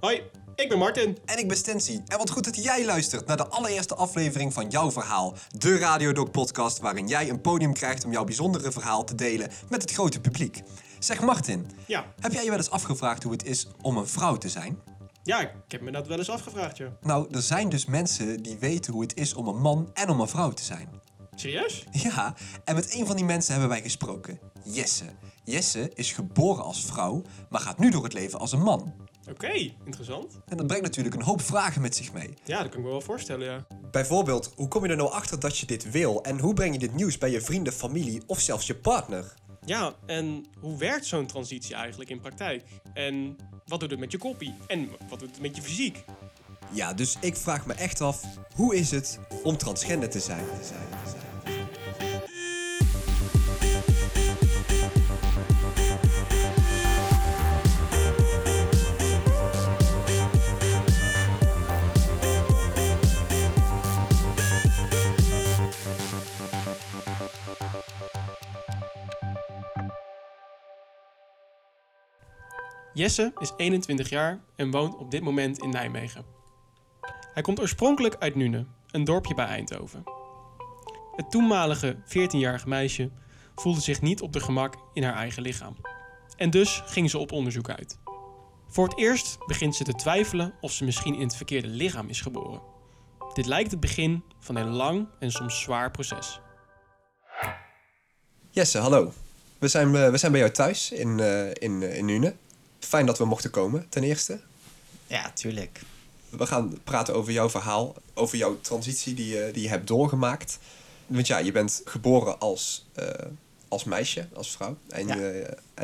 Hoi, ik ben Martin. En ik ben Stensie. En wat goed dat jij luistert naar de allereerste aflevering van Jouw Verhaal. De Radiodoc podcast waarin jij een podium krijgt om jouw bijzondere verhaal te delen met het grote publiek. Zeg Martin, ja. Heb jij je wel eens afgevraagd hoe het is om een vrouw te zijn? Ja, ik heb me dat wel eens afgevraagd, joh. Nou, er zijn dus mensen die weten hoe het is om een man en om een vrouw te zijn. Serieus? Ja, en met een van die mensen hebben wij gesproken. Jesse. Jesse is geboren als vrouw, maar gaat nu door het leven als een man. Oké, interessant. En dat brengt natuurlijk een hoop vragen met zich mee. Ja, dat kan ik me wel voorstellen, ja. Bijvoorbeeld, hoe kom je er nou achter dat je dit wil? En hoe breng je dit nieuws bij je vrienden, familie of zelfs je partner? Ja, en hoe werkt zo'n transitie eigenlijk in praktijk? En wat doet het met je koppie? En wat doet het met je fysiek? Ja, dus ik vraag me echt af, hoe is het om transgender te zijn? Jesse is 21 jaar en woont op dit moment in Nijmegen. Hij komt oorspronkelijk uit Nuenen, een dorpje bij Eindhoven. Het toenmalige 14-jarige meisje voelde zich niet op de gemak in haar eigen lichaam. En dus ging ze op onderzoek uit. Voor het eerst begint ze te twijfelen of ze misschien in het verkeerde lichaam is geboren. Dit lijkt het begin van een lang en soms zwaar proces. Jesse, hallo. We zijn bij jou thuis in Nuenen. Fijn dat we mochten komen, ten eerste. Ja, tuurlijk. We gaan praten over jouw verhaal, over jouw transitie die je hebt doorgemaakt. Want ja, je bent geboren als meisje, als vrouw. En, ja.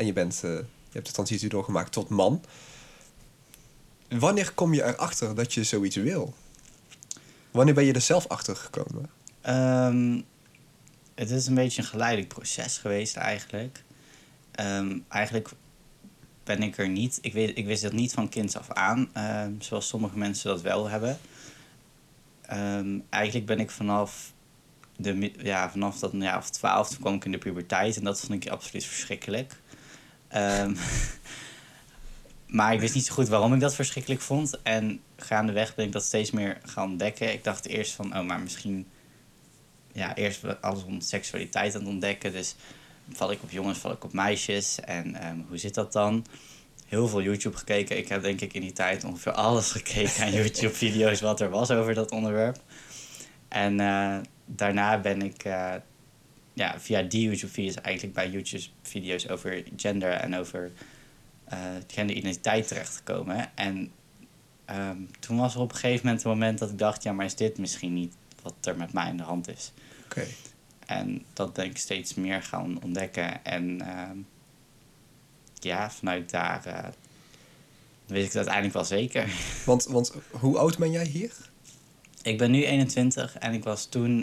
Je hebt de transitie doorgemaakt tot man. Wanneer kom je erachter dat je zoiets wil? Wanneer ben je er zelf achter gekomen? Het is een beetje een geleidelijk proces geweest eigenlijk. Eigenlijk... ben ik er niet. Ik wist dat niet van kinds af aan, zoals sommige mensen dat wel hebben. Eigenlijk ben ik vanaf dat jaar of 12, toen kwam ik in de puberteit en dat vond ik absoluut verschrikkelijk. Maar ik wist niet zo goed waarom ik dat verschrikkelijk vond. En gaandeweg ben ik dat steeds meer gaan ontdekken. Ik dacht eerst van, maar misschien... Ja, eerst alles om seksualiteit aan het ontdekken, dus... Val ik op jongens, val ik op meisjes en hoe zit dat dan? Heel veel YouTube gekeken. Ik heb denk ik in die tijd ongeveer alles gekeken aan YouTube-video's wat er was over dat onderwerp. En daarna ben ik via die YouTube-video's eigenlijk bij YouTube-video's over gender en over genderidentiteit terechtgekomen. En toen was er op een gegeven moment een moment dat ik dacht, ja, maar is dit misschien niet wat er met mij aan de hand is? Oké. En dat ben ik steeds meer gaan ontdekken. En vanuit daar weet ik het uiteindelijk wel zeker. Want hoe oud ben jij hier? Ik ben nu 21 en ik was toen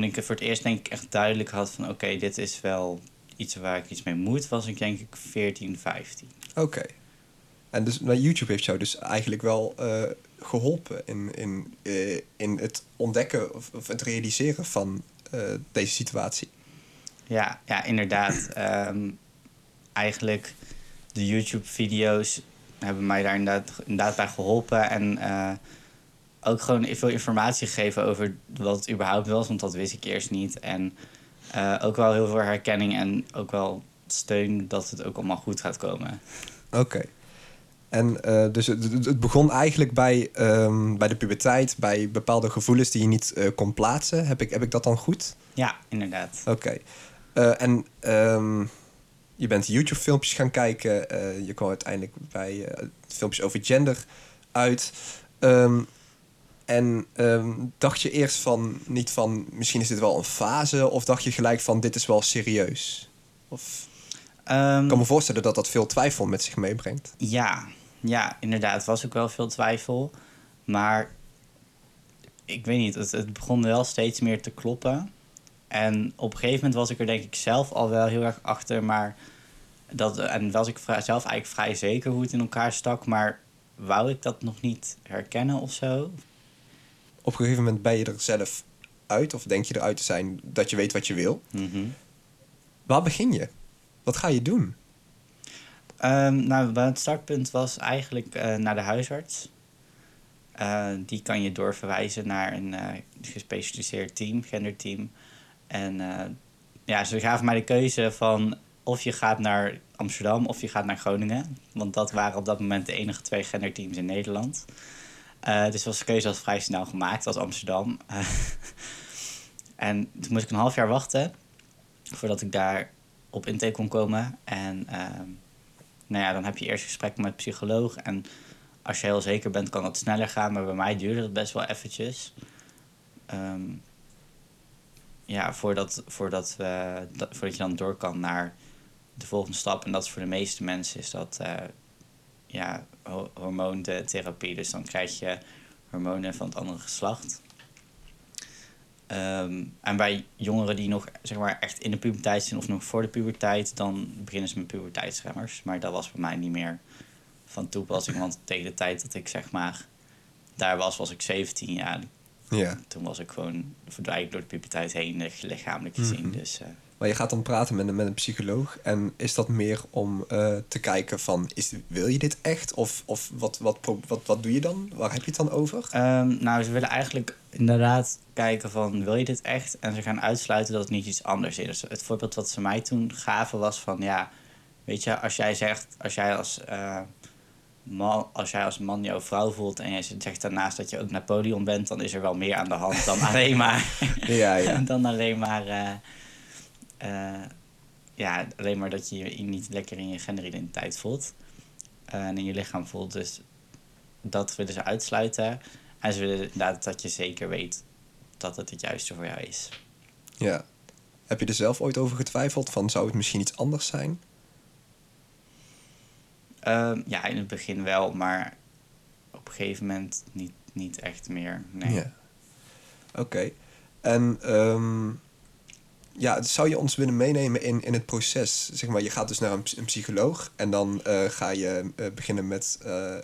ik voor het eerst denk ik echt duidelijk had van oké, dit is wel iets waar ik iets mee moet, was ik denk ik 14, 15. Oké. En dus YouTube heeft jou dus eigenlijk wel... geholpen in het ontdekken of het realiseren van deze situatie. Ja, inderdaad. Eigenlijk de YouTube-video's hebben mij daar inderdaad bij geholpen en ook gewoon veel informatie gegeven over wat het überhaupt was, want dat wist ik eerst niet. En ook wel heel veel herkenning en ook wel steun dat het ook allemaal goed gaat komen. Oké. En dus het begon eigenlijk bij de puberteit, bij bepaalde gevoelens die je niet kon plaatsen. Heb ik dat dan goed? Ja, inderdaad. Oké. En je bent YouTube-filmpjes gaan kijken. Je kwam uiteindelijk bij filmpjes over gender uit. En dacht je eerst niet van misschien is dit wel een fase? Of dacht je gelijk van dit is wel serieus? Of... Ik kan me voorstellen dat dat veel twijfel met zich meebrengt. Ja, inderdaad. Was ook wel veel twijfel. Maar ik weet niet, het begon wel steeds meer te kloppen. En op een gegeven moment was ik er denk ik zelf al wel heel erg achter. En was ik zelf eigenlijk vrij zeker hoe het in elkaar stak. Maar wou ik dat nog niet herkennen of zo? Op een gegeven moment ben je er zelf uit. Of denk je eruit te zijn dat je weet wat je wil. Mm-hmm. Waar begin je? Wat ga je doen? Nou, het startpunt was eigenlijk naar de huisarts. Die kan je doorverwijzen naar een gespecialiseerd team, genderteam. En ze gaven mij de keuze van of je gaat naar Amsterdam of je gaat naar Groningen. Want dat waren op dat moment de enige twee genderteams in Nederland. Dus was de keuze al vrij snel gemaakt als Amsterdam. En toen moest ik een half jaar wachten voordat ik daar op intake kon komen. En dan heb je eerst gesprek met psycholoog. En als je heel zeker bent, kan dat sneller gaan. Maar bij mij duurde het best wel eventjes. Voordat je dan door kan naar de volgende stap. En dat is voor de meeste mensen is dat hormoontherapie. Dus dan krijg je hormonen van het andere geslacht. En bij jongeren die nog echt in de puberteit zijn of nog voor de puberteit, dan beginnen ze met puberteitsremmers. Maar dat was bij mij niet meer van toepassing. Want tegen de tijd dat ik daar was ik 17 jaar. Ja. Toen was ik gewoon verdwijnd door de puberteit heen, lichamelijk gezien. Mm-hmm. Dus, maar je gaat dan praten met een psycholoog. En is dat meer om te kijken van, wil je dit echt? Of wat doe je dan? Waar heb je het dan over? Ze willen eigenlijk inderdaad kijken van, wil je dit echt? En ze gaan uitsluiten dat het niet iets anders is. Dus het voorbeeld wat ze mij toen gaven was van, ja, weet je, als jij zegt, als jij als man jouw vrouw voelt en jij zegt daarnaast dat je ook Napoleon bent, dan is er wel meer aan de hand dan alleen maar alleen maar dat je niet lekker in je genderidentiteit voelt en in je lichaam voelt. Dus dat willen ze uitsluiten. En ze willen inderdaad dat je zeker weet dat het juiste voor jou is. Ja. Heb je er zelf ooit over getwijfeld van, zou het misschien iets anders zijn? In het begin wel, maar op een gegeven moment niet echt meer. Nee. Ja. Oké. En zou je ons willen meenemen in het proces? Zeg maar, je gaat dus naar een psycholoog en dan ga je beginnen met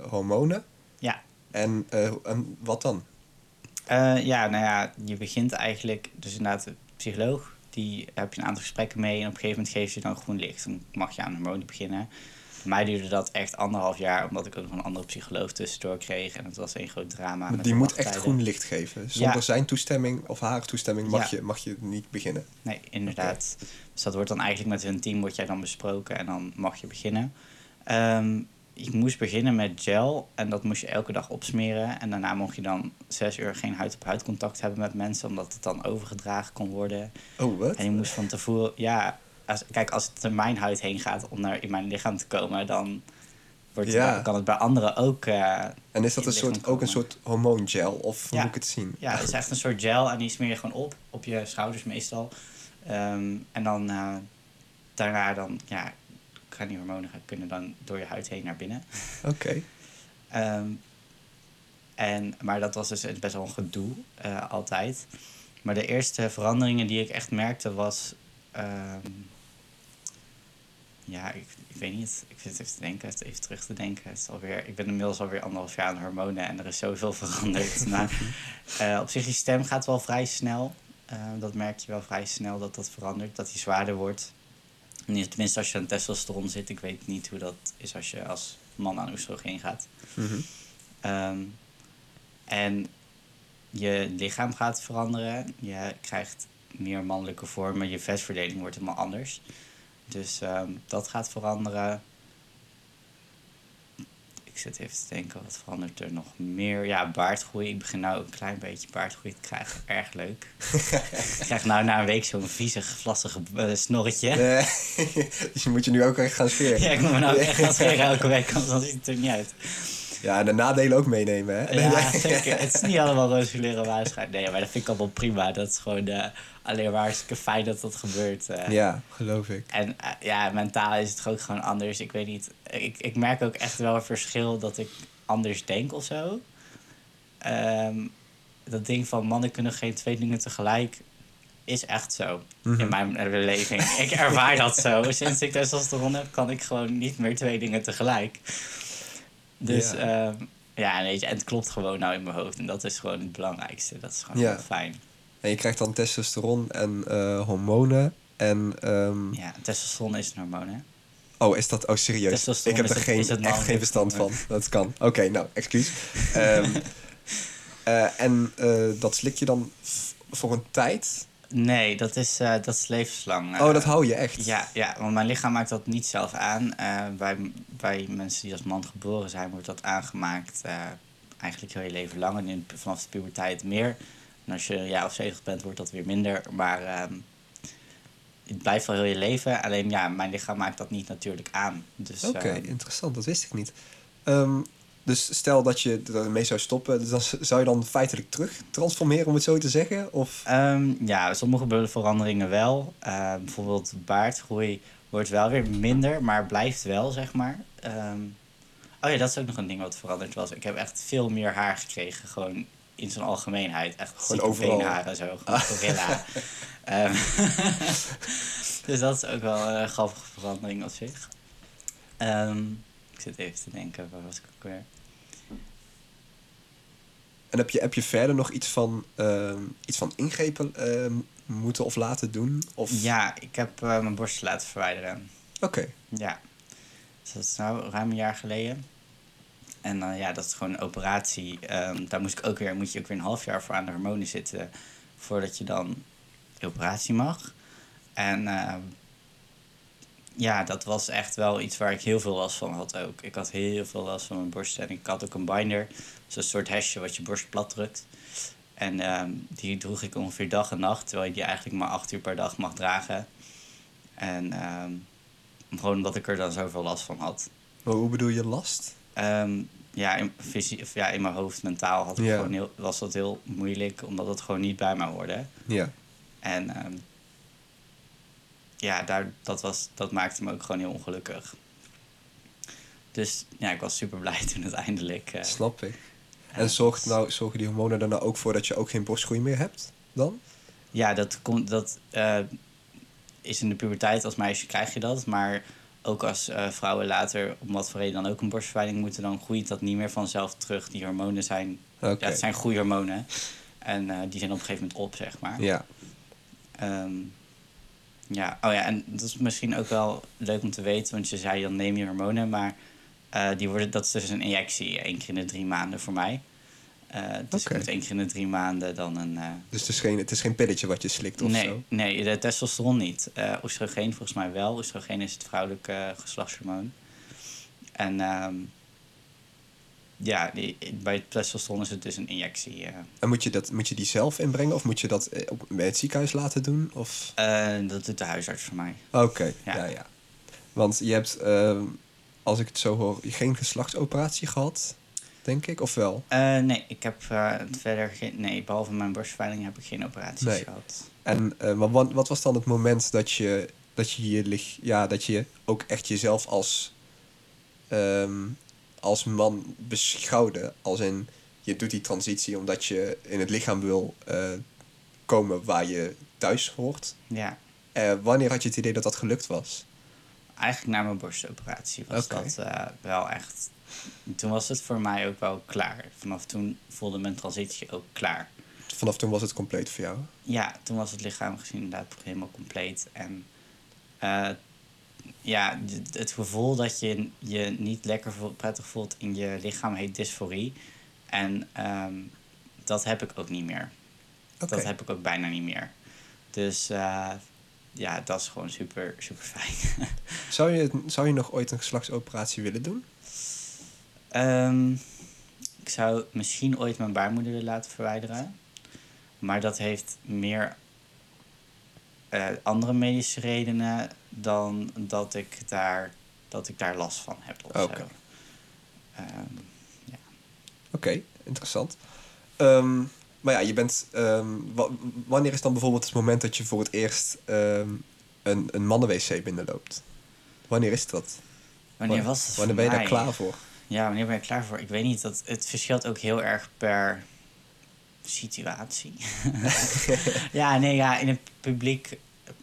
hormonen. Ja. En wat dan? Je begint eigenlijk, dus inderdaad de psycholoog, die heb je een aantal gesprekken mee en op een gegeven moment geeft je dan groen licht. Dan mag je aan hormonen beginnen. Voor mij duurde dat echt 1,5 jaar, omdat ik ook nog een andere psycholoog tussendoor kreeg. En het was een groot drama. Maar die moet echt groen licht geven. Zonder zijn toestemming of haar toestemming mag je niet beginnen. Nee, inderdaad. Okay. Dus dat wordt dan eigenlijk met hun team, wordt jij dan besproken en dan mag je beginnen. Ik moest beginnen met gel en dat moest je elke dag opsmeren. En daarna mocht je dan 6 uur geen huid-op-huid contact hebben met mensen, omdat het dan overgedragen kon worden. Oh, wat? En je moest van tevoren, als het door mijn huid heen gaat om naar in mijn lichaam te komen, dan kan het bij anderen ook. En is dat een soort hormoongel? Of hoe moet ik het zien? Ja, het is echt een soort gel en die smeer je gewoon op je schouders meestal. En dan daarna gaan die hormonen kunnen dan door je huid heen naar binnen. Oké. Okay. Maar dat was dus best wel een gedoe altijd. Maar de eerste veranderingen die ik echt merkte was, ik weet niet. Ik zit even terug te denken. Ik ben inmiddels alweer 1,5 jaar aan hormonen en er is zoveel veranderd. Maar op zich, je stem gaat wel vrij snel. Dat merk je wel vrij snel dat verandert. Dat die zwaarder wordt. Tenminste, als je aan testosteron zit. Ik weet niet hoe dat is als je als man aan oestrogeen gaat. Mm-hmm. En je lichaam gaat veranderen. Je krijgt meer mannelijke vormen. Je vetverdeling wordt helemaal anders. Dus dat gaat veranderen. Ik zit even te denken, wat verandert er nog meer? Ja, baardgroei. Ik begin nou een klein beetje baardgroei te krijgen. Erg leuk. Ik krijg nou na een week zo'n viezig, vlassig snorretje. Dus moet je nu ook echt gaan scheren. Ja, ik moet me nou ook echt gaan scheren elke week, anders ziet het er niet uit. Ja, de nadelen ook meenemen, hè? Ja, zeker. Het is niet allemaal rooskleurig waarschijnlijk. Nee, maar dat vind ik allemaal prima. Dat is gewoon alleen maar hartstikke fijn dat gebeurt. Ja, geloof ik. En mentaal is het ook gewoon anders. Ik weet niet. Ik merk ook echt wel een verschil dat ik anders denk of zo. Dat ding van mannen kunnen geen 2 dingen tegelijk is echt zo. Mm-hmm. In mijn beleving. Ik ervaar dat zo. Sinds ik testosteron heb, kan ik gewoon niet meer 2 dingen tegelijk. Dus en het klopt gewoon nou in mijn hoofd. En dat is gewoon het belangrijkste. Dat is gewoon heel fijn. En je krijgt dan testosteron en hormonen. En, testosteron is een hormoon, hè? Oh, is dat? Oh, serieus? Ik heb er echt geen verstand van. Dat kan. Oké, nou, excuus. Dat slik je dan voor een tijd? Nee, dat is levenslang. Oh, dat hou je echt? Ja, want mijn lichaam maakt dat niet zelf aan. Bij mensen die als man geboren zijn, wordt dat aangemaakt eigenlijk heel je leven lang. En vanaf de puberteit meer. En als je een jaar of 70 bent, wordt dat weer minder. Maar het blijft wel heel je leven. Alleen ja, mijn lichaam maakt dat niet natuurlijk aan. Dus, Oké, interessant. Dat wist ik niet. Dus stel dat je ermee zou stoppen, dan zou je dan feitelijk terug transformeren, om het zo te zeggen? Of? Ja, sommige veranderingen wel. Bijvoorbeeld baardgroei wordt wel weer minder, maar blijft wel, zeg maar. Oh ja, dat is ook nog een ding wat veranderd was. Ik heb echt veel meer haar gekregen, gewoon in zijn algemeenheid. Echt gewoon overal. Veenharen zo, gewoon gorilla. Dus dat is ook wel een grappige verandering op zich. Ik zit even te denken, waar was ik ook weer? En heb je verder nog iets van ingrepen moeten of laten doen? Of? Ja, ik heb mijn borsten laten verwijderen. Oké. Ja. Dus dat is nou ruim een jaar geleden. En dat is gewoon een operatie. Daar moet je ook weer een half jaar voor aan de hormonen zitten, voordat je dan de operatie mag. En dat was echt wel iets waar ik heel veel last van had ook. Ik had heel veel last van mijn borst. En ik had ook een binder. Zo'n soort hesje wat je borst plat drukt. En die droeg ik ongeveer dag en nacht. Terwijl je die eigenlijk maar 8 uur per dag mag dragen. En gewoon omdat ik er dan zoveel last van had. Maar hoe bedoel je last? In mijn hoofd, mentaal, had ik gewoon was dat heel moeilijk. Omdat het gewoon niet bij mij hoorde. Ja. En dat maakte me ook gewoon heel ongelukkig. Dus ja, ik was super blij toen uiteindelijk. Snap ik. En zorgen die hormonen er nou ook voor dat je ook geen borstgroei meer hebt dan? Ja, dat is in de puberteit. Als meisje krijg je dat. Maar ook als vrouwen later, om wat voor reden dan ook, een borstverwijdering moeten, dan groeit dat niet meer vanzelf terug. Die hormonen zijn... Okay. Ja, het zijn groeihormonen. En die zijn op een gegeven moment op, zeg maar. Ja. En dat is misschien ook wel leuk om te weten, want je zei dan neem je hormonen, maar dat is dus een injectie, 1 keer in de 3 maanden voor mij. Ik moet 1 keer in de 3 maanden dan een... Dus het is geen pilletje wat je slikt of zo? Nee, de testosteron niet. Oestrogeen volgens mij wel. Oestrogeen is het vrouwelijke geslachtshormoon. En bij testosteron is het dus een injectie. En moet je die zelf inbrengen of moet je dat bij het ziekenhuis laten doen? Of? Dat doet de huisarts voor mij. Oké. Ja. Want je hebt, als ik het zo hoor, geen geslachtsoperatie gehad, denk ik, of wel? Nee, ik heb verder behalve mijn borstverwijdering heb ik geen operaties gehad. En maar wat was dan het moment dat je ook echt jezelf als man beschouwde, als in je doet die transitie omdat je in het lichaam wil komen waar je thuis hoort. Ja. Wanneer had je het idee dat dat gelukt was? Eigenlijk na mijn borstoperatie was dat wel echt... Toen was het voor mij ook wel klaar. Vanaf toen voelde mijn transitie ook klaar. Vanaf toen was het compleet voor jou? Ja, toen was het lichaam gezien inderdaad helemaal compleet. En het gevoel dat je niet lekker prettig voelt in je lichaam heet dysforie. En dat heb ik ook niet meer. Okay. Dat heb ik ook bijna niet meer. Dus dat is gewoon super, super fijn. Zou je nog ooit een geslachtsoperatie willen doen? Ik zou misschien ooit mijn baarmoeder willen laten verwijderen. Maar dat heeft meer andere medische redenen dan dat ik daar last van heb. Oké. Oké, interessant. Maar ja, je bent... wanneer is dan bijvoorbeeld het moment dat je voor het eerst een mannen-wc binnenloopt? Wanneer is dat? Wanneer was het? Wanneer ben je daar klaar voor? Ja, wanneer ben je klaar voor? Ik weet niet. Het verschilt ook heel erg per situatie. In een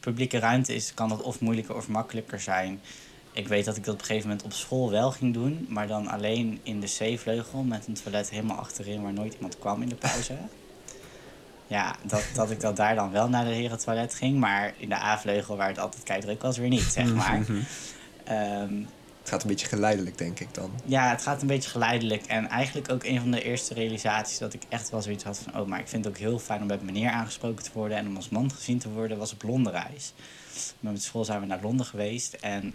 publieke ruimte kan dat of moeilijker of makkelijker zijn. Ik weet dat ik dat op een gegeven moment op school wel ging doen, maar dan alleen in de C-vleugel met een toilet helemaal achterin waar nooit iemand kwam in de pauze. Ja, dat ik dat daar dan wel naar de heren toilet ging, maar in de A-vleugel waar het altijd keidruk was weer niet, zeg maar. Het gaat een beetje geleidelijk, denk ik dan. Ja, het gaat een beetje geleidelijk. En eigenlijk ook een van de eerste realisaties dat ik echt wel zoiets had van... oh, maar ik vind het ook heel fijn om met meneer aangesproken te worden... en om als man gezien te worden, was op Londenreis. Maar met school zijn we naar Londen geweest. En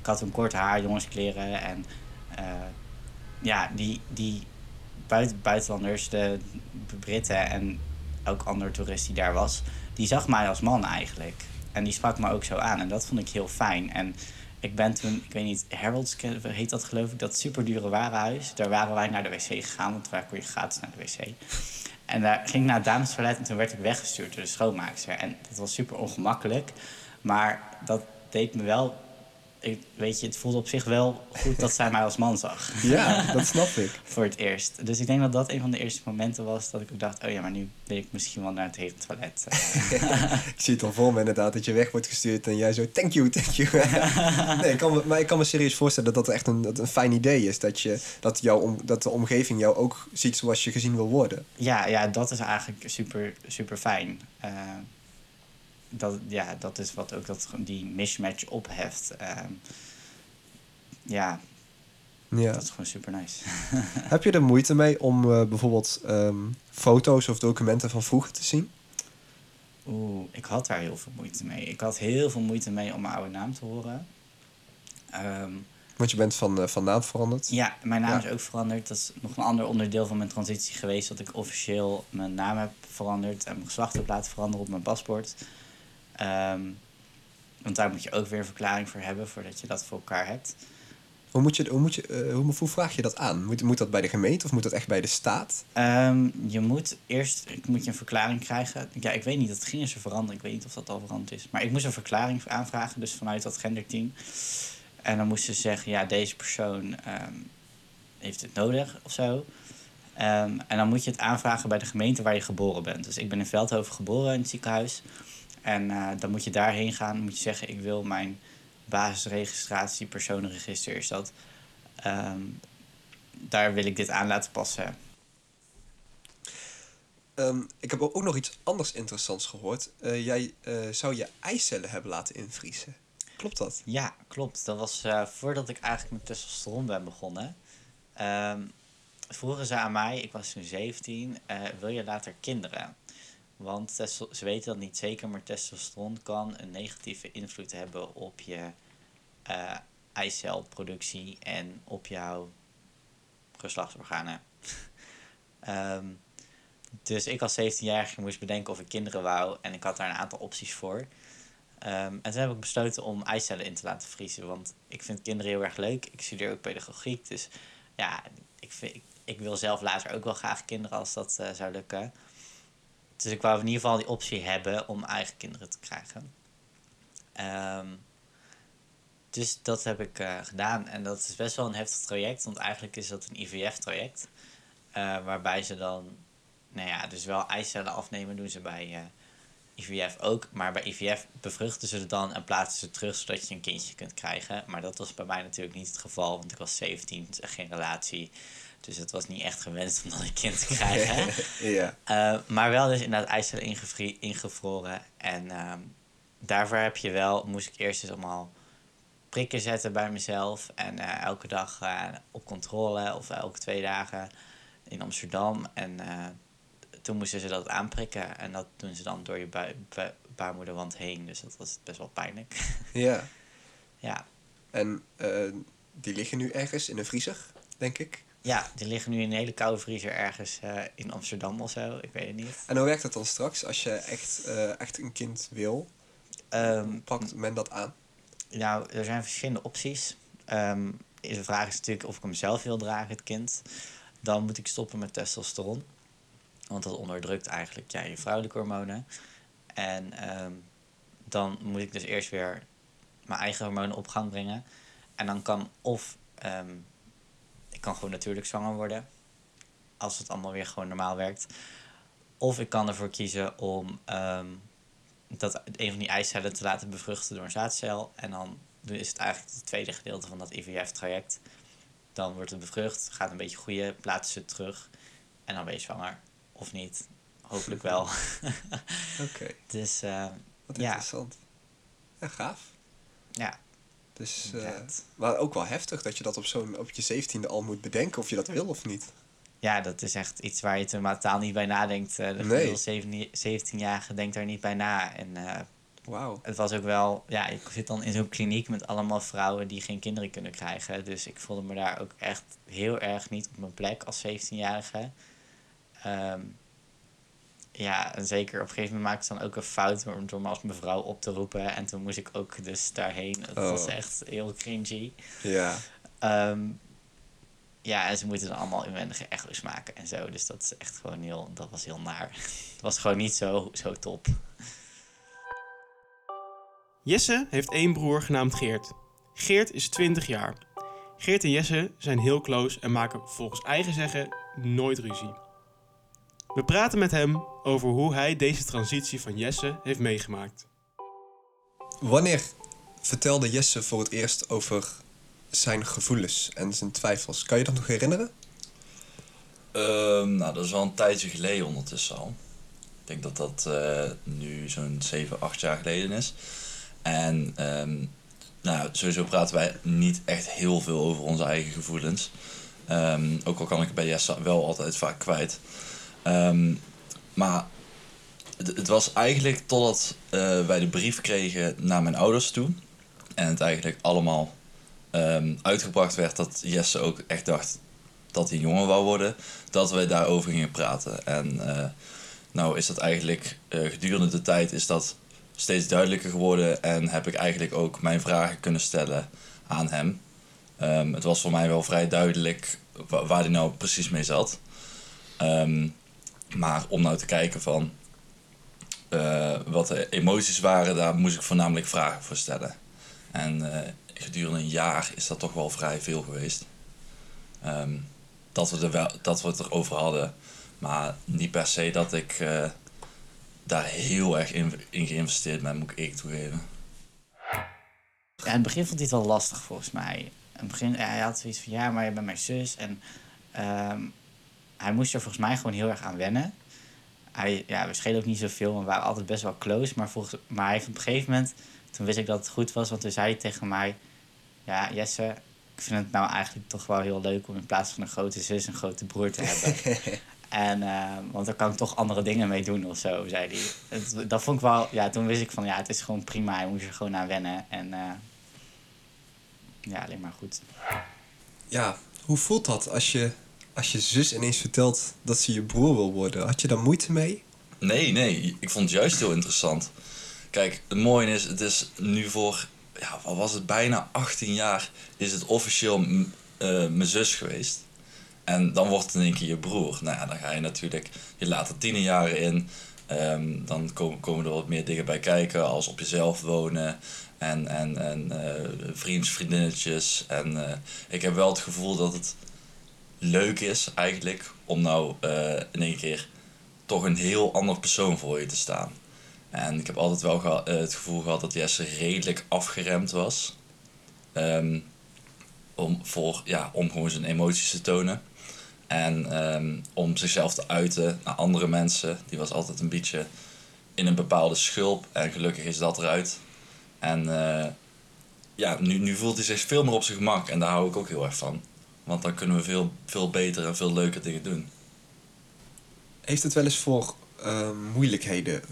ik had een kort haar, jongenskleren. En ja, die buitenlanders, de Britten en ook andere toerist die daar was... die zag mij als man eigenlijk. En die sprak me ook zo aan. En dat vond ik heel fijn. En... ik ben toen, ik weet niet, Harold's heet dat geloof ik, dat superdure warenhuis. Daar waren wij naar de wc gegaan, want daar kon je gratis naar de wc. En daar ging ik naar het damestoilet en toen werd ik weggestuurd door de schoonmaakster. En dat was super ongemakkelijk, maar dat deed me wel... weet je, het voelde op zich wel goed dat zij mij als man zag. Ja, dat snap ik. Voor het eerst. Dus ik denk dat dat een van de eerste momenten was dat ik ook dacht... oh ja, maar nu ben ik misschien wel naar het hele toilet. Ik zie het al voor me inderdaad, dat je weg wordt gestuurd en jij zo... thank you, thank you. Nee, ik kan me serieus voorstellen dat echt een fijn idee is. Dat de omgeving jou ook ziet zoals je gezien wil worden. Ja, dat is eigenlijk super, super fijn. Dat is wat ook die mismatch opheft. Dat is gewoon super nice. Heb je er moeite mee om bijvoorbeeld foto's of documenten van vroeger te zien? Oeh, ik had daar heel veel moeite mee. Ik had heel veel moeite mee om mijn oude naam te horen. Want je bent van naam veranderd? Ja, mijn naam is ook veranderd. Dat is nog een ander onderdeel van mijn transitie geweest... dat ik officieel mijn naam heb veranderd... en mijn geslacht heb laten veranderen op mijn paspoort... want daar moet je ook weer een verklaring voor hebben... voordat je dat voor elkaar hebt. Hoe vraag je dat aan? Moet dat bij de gemeente of moet dat echt bij de staat? Ik moet een verklaring krijgen. Ja, ik weet niet, dat ging eens veranderen. Ik weet niet of dat al veranderd is. Maar ik moest een verklaring aanvragen, dus vanuit dat genderteam. En dan moesten ze zeggen, ja, deze persoon heeft het nodig of zo... en dan moet je het aanvragen bij de gemeente waar je geboren bent. Dus ik ben in Veldhoven geboren in het ziekenhuis. En dan moet je daarheen gaan. Dan moet je zeggen, ik wil mijn basisregistratie, personenregister is dat. Daar wil ik dit aan laten passen. Ik heb ook nog iets anders interessants gehoord. Jij zou je eicellen hebben laten invriezen. Klopt dat? Ja, klopt. Dat was voordat ik eigenlijk met testosteron ben begonnen. Vroegen ze aan mij, ik was toen 17, wil je later kinderen? Want ze weten dat niet zeker, maar testosteron kan een negatieve invloed hebben op je eicelproductie en op jouw geslachtsorganen. Dus ik als 17-jarige moest bedenken of ik kinderen wou en ik had daar een aantal opties voor. En toen heb ik besloten om eicellen in te laten vriezen, want ik vind kinderen heel erg leuk. Ik studeer ook pedagogiek, dus ja... Ik wil zelf later ook wel graag kinderen als dat zou lukken. Dus ik wou in ieder geval die optie hebben om eigen kinderen te krijgen. Dus dat heb ik gedaan. En dat is best wel een heftig traject. Want eigenlijk is dat een IVF-traject. Waarbij ze dan... nou ja, dus wel eicellen afnemen doen ze bij IVF ook. Maar bij IVF bevruchten ze het dan en plaatsen ze terug... zodat je een kindje kunt krijgen. Maar dat was bij mij natuurlijk niet het geval. Want ik was 17, geen relatie... Dus het was niet echt gewenst om dan een kind te krijgen. Ja. Maar wel dus inderdaad eicellen ingevroren. En daarvoor moest ik eerst dus allemaal prikken zetten bij mezelf. En elke dag op controle of elke 2 dagen in Amsterdam. En toen moesten ze dat aanprikken. En dat doen ze dan door je baarmoederwand heen. Dus dat was best wel pijnlijk. Ja. Ja. En die liggen nu ergens in een vriezer, denk ik. Ja, die liggen nu in een hele koude vriezer ergens in Amsterdam of zo. Ik weet het niet. En hoe werkt dat dan straks als je echt een kind wil? Pakt men dat aan? Nou, er zijn verschillende opties. De vraag is natuurlijk of ik hem zelf wil dragen, het kind. Dan moet ik stoppen met testosteron. Want dat onderdrukt eigenlijk je vrouwelijke hormonen. En dan moet ik dus eerst weer mijn eigen hormonen op gang brengen. En dan kan ik kan gewoon natuurlijk zwanger worden. Als het allemaal weer gewoon normaal werkt. Of ik kan ervoor kiezen om dat een van die eicellen te laten bevruchten door een zaadcel. En dan is het eigenlijk het tweede gedeelte van dat IVF-traject. Dan wordt het bevrucht, gaat een beetje groeien, plaatsen ze het terug. En dan ben je zwanger. Of niet. Hopelijk wel. Oké. Dus, wat interessant. Ja, gaaf. Ja. Dus, maar ook wel heftig dat je dat op je 17e al moet bedenken of je dat wil of niet. Ja, dat is echt iets waar je totaal niet bij nadenkt. De 17-jarige denkt daar niet bij na. En wow. Het was ook wel... Ja, ik zit dan in zo'n kliniek met allemaal vrouwen die geen kinderen kunnen krijgen. Dus ik voelde me daar ook echt heel erg niet op mijn plek als 17-jarige. Ja, en zeker op een gegeven moment maakte ik dan ook een fout door me als mevrouw op te roepen. En toen moest ik ook dus daarheen. Dat was echt heel cringy. Ja. Ja, en ze moeten dan allemaal inwendige echo's maken en zo. Dus dat is echt gewoon dat was heel naar. Het was gewoon niet zo top. Jesse heeft één broer genaamd Geert. Geert is 20 jaar. Geert en Jesse zijn heel close en maken volgens eigen zeggen nooit ruzie. We praten met hem over hoe hij deze transitie van Jesse heeft meegemaakt. Wanneer vertelde Jesse voor het eerst over zijn gevoelens en zijn twijfels? Kan je dat nog herinneren? Nou, dat is wel een tijdje geleden ondertussen al. Ik denk dat dat nu zo'n 7, 8 jaar geleden is. En nou, sowieso praten wij niet echt heel veel over onze eigen gevoelens. Ook al kan ik bij Jesse wel altijd vaak kwijt. Maar het was eigenlijk totdat wij de brief kregen naar mijn ouders toe. En het eigenlijk allemaal uitgebracht werd dat Jesse ook echt dacht dat hij jonger wou worden. Dat wij daarover gingen praten. En nou is dat eigenlijk gedurende de tijd is dat steeds duidelijker geworden. En heb ik eigenlijk ook mijn vragen kunnen stellen aan hem. Het was voor mij wel vrij duidelijk waar hij nou precies mee zat. Maar om nou te kijken van wat de emoties waren, daar moest ik voornamelijk vragen voor stellen. En gedurende een jaar is dat toch wel vrij veel geweest. Dat we het erover hadden. Maar niet per se dat ik daar heel erg in geïnvesteerd ben, moet ik toegeven. Ja, in het begin vond hij het wel lastig volgens mij. In het begin, hij had zoiets van, ja, maar je bent mijn zus. En hij moest er volgens mij gewoon heel erg aan wennen. We schelen ook niet zoveel, we waren altijd best wel close. Maar hij heeft op een gegeven moment... Toen wist ik dat het goed was, want toen zei hij tegen mij... Ja, Jesse, ik vind het nou eigenlijk toch wel heel leuk... om in plaats van een grote zus een grote broer te hebben. Want daar kan ik toch andere dingen mee doen of zo, zei hij. Dat vond ik wel... Ja, toen wist ik van, ja, het is gewoon prima. Je moet er gewoon aan wennen. En ja, alleen maar goed. Ja, hoe voelt dat als je zus ineens vertelt dat ze je broer wil worden? Had je daar moeite mee? Nee. Ik vond het juist heel interessant. Kijk, het mooie is, het is nu voor, ja, wat was het, bijna 18 jaar is het officieel mijn zus geweest. En dan wordt het in één keer je broer. Nou ja, dan ga je natuurlijk, je laat er 10 jaren in. Dan komen er wat meer dingen bij kijken, als op jezelf wonen en vriendinnetjes. En ik heb wel het gevoel dat het leuk is eigenlijk om nou in één keer toch een heel ander persoon voor je te staan. En ik heb altijd wel het gevoel gehad dat Jesse redelijk afgeremd was. Om gewoon zijn emoties te tonen. En om zichzelf te uiten naar andere mensen. Die was altijd een beetje in een bepaalde schulp. En gelukkig is dat eruit. En nu voelt hij zich veel meer op zijn gemak. En daar hou ik ook heel erg van. Want dan kunnen we veel, veel beter en veel leuker dingen doen. Heeft het wel eens voor... moeilijkheden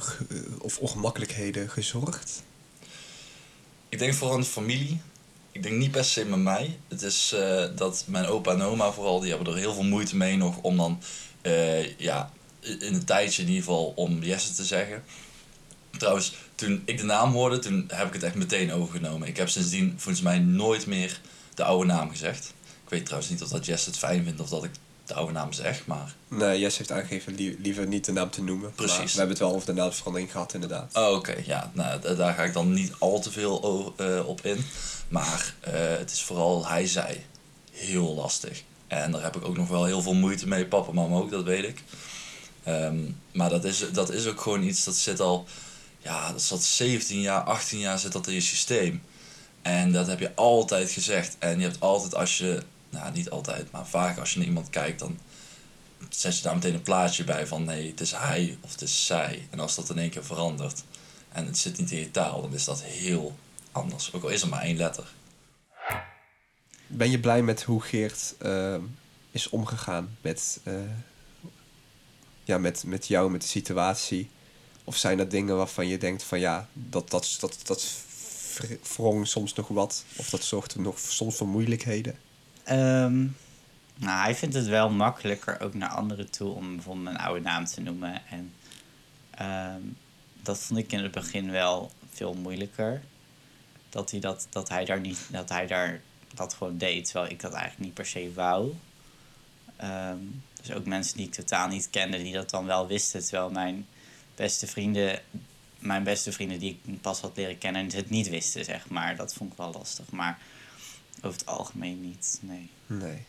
of ongemakkelijkheden gezorgd? Ik denk vooral aan de familie. Ik denk niet per se met mij. Het is dat mijn opa en oma vooral, die hebben er heel veel moeite mee nog om dan in een tijdje in ieder geval om Jesse te zeggen. Trouwens, toen ik de naam hoorde, toen heb ik het echt meteen overgenomen. Ik heb sindsdien volgens mij nooit meer de oude naam gezegd. Ik weet trouwens niet of dat Jesse het fijn vindt of dat ik de oude naam zeg, maar... Nee, Jesse heeft aangegeven liever niet de naam te noemen. Precies. Maar we hebben het wel over de naamsverandering gehad, inderdaad. Oh, oké. Ja, nou, daar ga ik dan niet al te veel op in. Maar het is vooral hij zei heel lastig. En daar heb ik ook nog wel heel veel moeite mee. Papa en mama ook, dat weet ik. Maar dat is ook gewoon iets dat zit al... Ja, dat zat 17 jaar, 18 jaar zit dat in je systeem. En dat heb je altijd gezegd. En je hebt altijd als je... Nou, niet altijd, maar vaak als je naar iemand kijkt, dan zet je daar meteen een plaatje bij van nee, het is hij of het is zij. En als dat in één keer verandert en het zit niet in je taal, dan is dat heel anders. Ook al is er maar 1 letter. Ben je blij met hoe Geert is omgegaan met jou, met de situatie? Of zijn er dingen waarvan je denkt van ja, dat wrong soms nog wat? Of dat zorgt er nog soms voor moeilijkheden? Nou, hij vindt het wel makkelijker ook naar anderen toe om bijvoorbeeld mijn oude naam te noemen. En dat vond ik in het begin wel veel moeilijker. Dat hij dat gewoon deed, terwijl ik dat eigenlijk niet per se wou. Dus ook mensen die ik totaal niet kende, die dat dan wel wisten. Terwijl mijn beste vrienden die ik pas had leren kennen, het niet wisten, zeg maar. Dat vond ik wel lastig, maar over het algemeen niet, nee.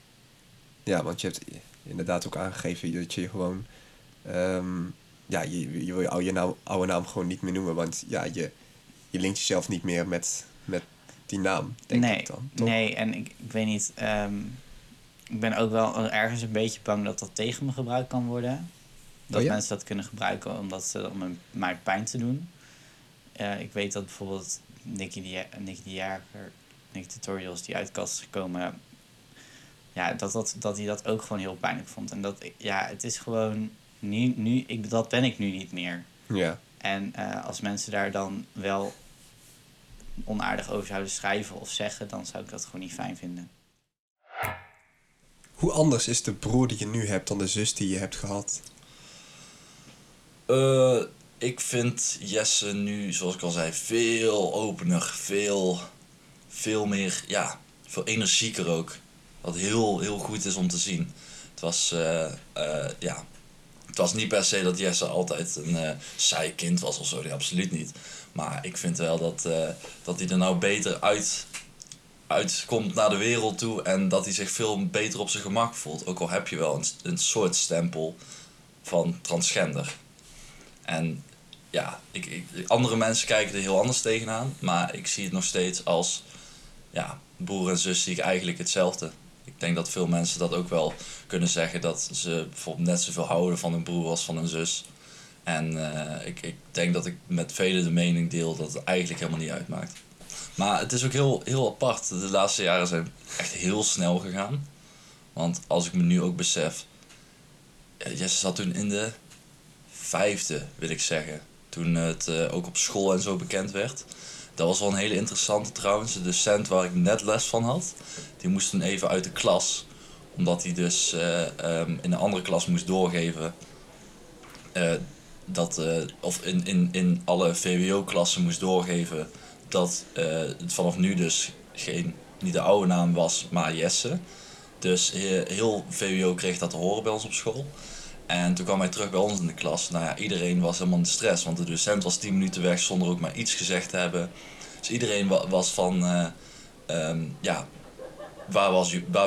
Ja, want je hebt inderdaad ook aangegeven dat je gewoon... je wil je oude naam gewoon niet meer noemen, want ja, je linkt jezelf niet meer met die naam, denk ik dan. Toch? Nee, en ik weet niet... ik ben ook wel ergens een beetje bang dat dat tegen me gebruikt kan worden. Dat mensen dat kunnen gebruiken om mij pijn te doen. Ik weet dat bijvoorbeeld Nikkie de Jager, Nick Tutorials, die uit de kast is gekomen... Ja, dat hij dat ook gewoon heel pijnlijk vond. En dat, ja, het is gewoon... dat ben ik nu niet meer. Ja. En als mensen daar dan wel onaardig over zouden schrijven of zeggen... dan zou ik dat gewoon niet fijn vinden. Hoe anders is de broer die je nu hebt dan de zus die je hebt gehad? Ik vind Jesse nu, zoals ik al zei, veel opener. Veel meer, ja, veel energieker ook. Wat heel, heel goed is om te zien. Het was niet per se dat Jesse altijd een saai kind was of zo. Nee, absoluut niet. Maar ik vind wel dat hij er nou beter uitkomt naar de wereld toe. En dat hij zich veel beter op zijn gemak voelt. Ook al heb je wel een soort stempel van transgender. En ja, andere mensen kijken er heel anders tegenaan. Maar ik zie het nog steeds als ja, broer en zus zie ik eigenlijk hetzelfde. Ik denk dat veel mensen dat ook wel kunnen zeggen. Dat ze bijvoorbeeld net zoveel houden van hun broer als van hun zus. En ik denk dat ik met velen de mening deel dat het eigenlijk helemaal niet uitmaakt. Maar het is ook heel, heel apart. De laatste jaren zijn echt heel snel gegaan. Want als ik me nu ook besef... Jesse zat toen in de 5e, wil ik zeggen. Toen het ook op school en zo bekend werd. Dat was wel een hele interessante trouwens. De docent waar ik net les van had, die moest toen even uit de klas. Omdat hij dus in een andere klas moest doorgeven. Of in alle VWO-klassen moest doorgeven dat het vanaf nu dus niet de oude naam was, maar Jesse. Dus heel VWO kreeg dat te horen bij ons op school. En toen kwam hij terug bij ons in de klas. Nou ja, iedereen was helemaal in stress. Want de docent was 10 minuten weg zonder ook maar iets gezegd te hebben. Dus iedereen was van... waar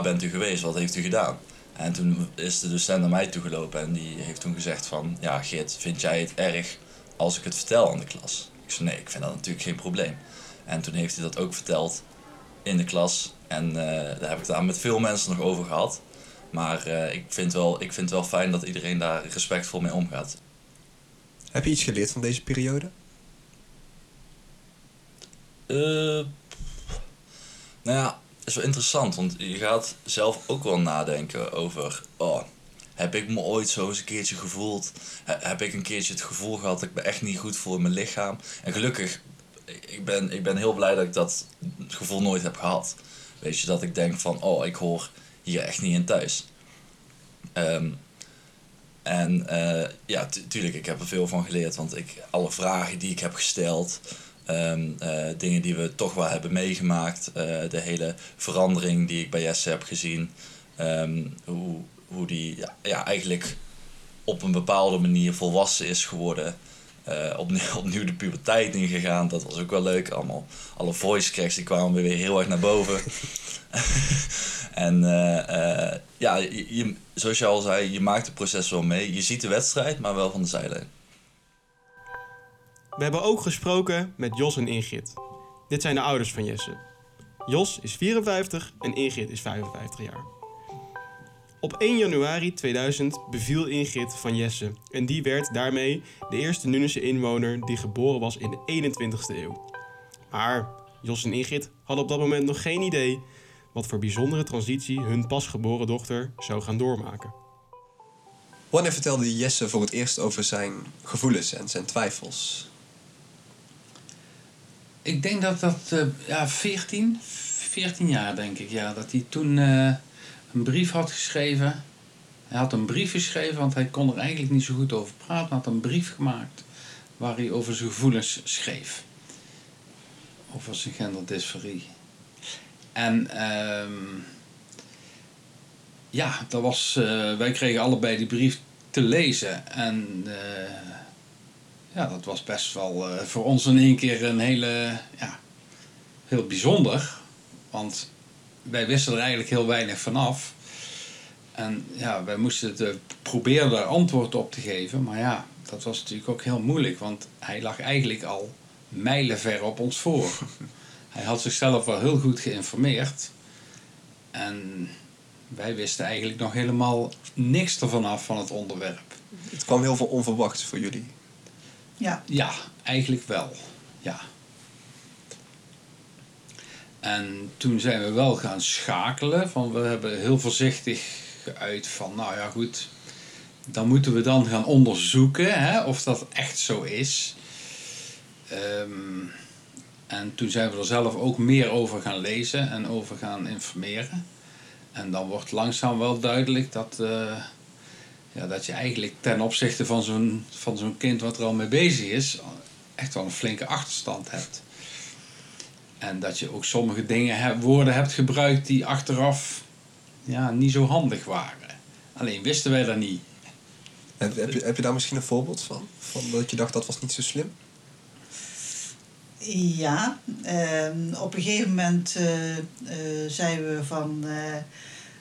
bent u geweest? Wat heeft u gedaan? En toen is de docent naar mij toegelopen. En die heeft toen gezegd van... Ja, Geert, vind jij het erg als ik het vertel aan de klas? Ik zei, nee, ik vind dat natuurlijk geen probleem. En toen heeft hij dat ook verteld in de klas. En daar heb ik het daar met veel mensen nog over gehad. Maar ik vind het wel fijn dat iedereen daar respectvol mee omgaat. Heb je iets geleerd van deze periode? Nou ja, het is wel interessant. Want je gaat zelf ook wel nadenken over... Oh, heb ik me ooit zo eens een keertje gevoeld? Heb ik een keertje het gevoel gehad dat ik me echt niet goed voel in mijn lichaam? En gelukkig, ik ben heel blij dat ik dat gevoel nooit heb gehad. Weet je, dat ik denk van... Oh, ik hoor... hier echt niet in thuis. Tuurlijk, ik heb er veel van geleerd. Want alle vragen die ik heb gesteld... dingen die we toch wel hebben meegemaakt... de hele verandering die ik bij Jesse heb gezien... hoe die eigenlijk op een bepaalde manier volwassen is geworden... opnieuw de puberteit ingegaan. Dat was ook wel leuk. Allemaal, alle voice cracks die kwamen weer heel erg naar boven. En zoals je al zei, je maakt het proces wel mee. Je ziet de wedstrijd, maar wel van de zijlijn. We hebben ook gesproken met Jos en Ingrid. Dit zijn de ouders van Jesse. Jos is 54 en Ingrid is 55 jaar. Op 1 januari 2000 beviel Ingrid van Jesse. En die werd daarmee de eerste Nuenense inwoner die geboren was in de 21ste eeuw. Maar Jos en Ingrid hadden op dat moment nog geen idee... wat voor bijzondere transitie hun pasgeboren dochter zou gaan doormaken. Wanneer vertelde Jesse voor het eerst over zijn gevoelens en zijn twijfels? Ik denk dat dat 14 jaar denk ik, ja. Dat hij toen een brief had geschreven. Hij had een brief geschreven, want hij kon er eigenlijk niet zo goed over praten. Hij had een brief gemaakt waar hij over zijn gevoelens schreef. Over zijn genderdysforie. En dat was... wij kregen allebei die brief te lezen. En dat was best wel voor ons in één keer een hele... Ja, heel bijzonder. Want wij wisten er eigenlijk heel weinig vanaf. En ja, wij moesten proberen daar antwoord op te geven. Maar ja, dat was natuurlijk ook heel moeilijk. Want hij lag eigenlijk al mijlenver op ons voor. Hij had zichzelf wel heel goed geïnformeerd. En wij wisten eigenlijk nog helemaal niks ervan af van het onderwerp. Het kwam heel veel onverwachts voor jullie. Ja. Ja, eigenlijk wel. Ja. En toen zijn we wel gaan schakelen. Van, we hebben heel voorzichtig geuit van, nou ja goed, dan moeten we dan gaan onderzoeken, hè, of dat echt zo is. En toen zijn we er zelf ook meer over gaan lezen en over gaan informeren. En dan wordt langzaam wel duidelijk dat je eigenlijk ten opzichte van zo'n kind wat er al mee bezig is, echt wel een flinke achterstand hebt. En dat je ook sommige dingen, woorden hebt gebruikt die achteraf niet zo handig waren. Alleen wisten wij dat niet. Heb je daar misschien een voorbeeld van? Van dat je dacht dat was niet zo slim? Ja, op een gegeven moment zei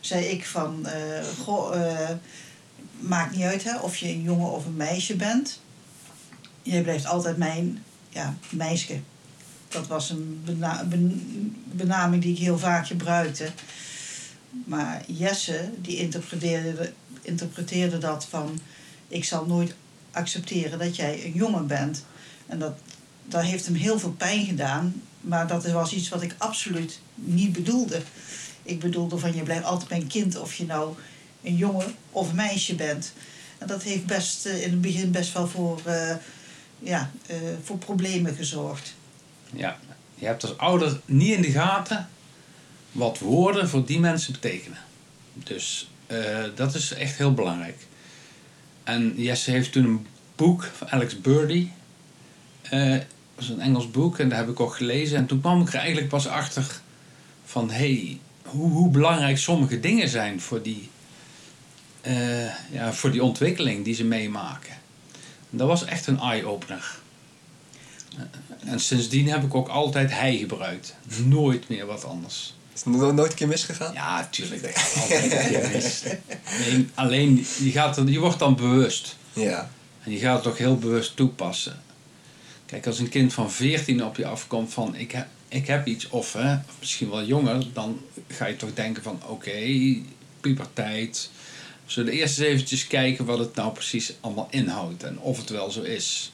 ik, maakt niet uit hè, of je een jongen of een meisje bent. Jij blijft altijd mijn meisje. Dat was een benaming die ik heel vaak gebruikte. Maar Jesse, die interpreteerde dat van... ik zal nooit accepteren dat jij een jongen bent. En dat heeft hem heel veel pijn gedaan. Maar dat was iets wat ik absoluut niet bedoelde. Ik bedoelde van, je blijft altijd mijn kind... of je nou een jongen of een meisje bent. En dat heeft in het begin wel voor problemen gezorgd. Ja, je hebt als ouder niet in de gaten wat woorden voor die mensen betekenen. Dus dat is echt heel belangrijk. En Jesse heeft toen een boek van Alex Birdie. Dat is een Engels boek en dat heb ik ook gelezen. En toen kwam ik er eigenlijk pas achter van... hoe belangrijk sommige dingen zijn voor die ontwikkeling die ze meemaken. En dat was echt een eye-opener. En sindsdien heb ik ook altijd hij gebruikt. Nooit meer wat anders. Is het nooit een keer misgegaan? Ja, tuurlijk. Altijd een keer mis. Alleen je wordt dan bewust. Ja. En je gaat het ook heel bewust toepassen. Kijk, als een kind van 14 op je afkomt van... ik heb iets, of misschien wel jonger... dan ga je toch denken van... oké, puberteit. We zullen eerst eens eventjes kijken wat het nou precies allemaal inhoudt. En of het wel zo is.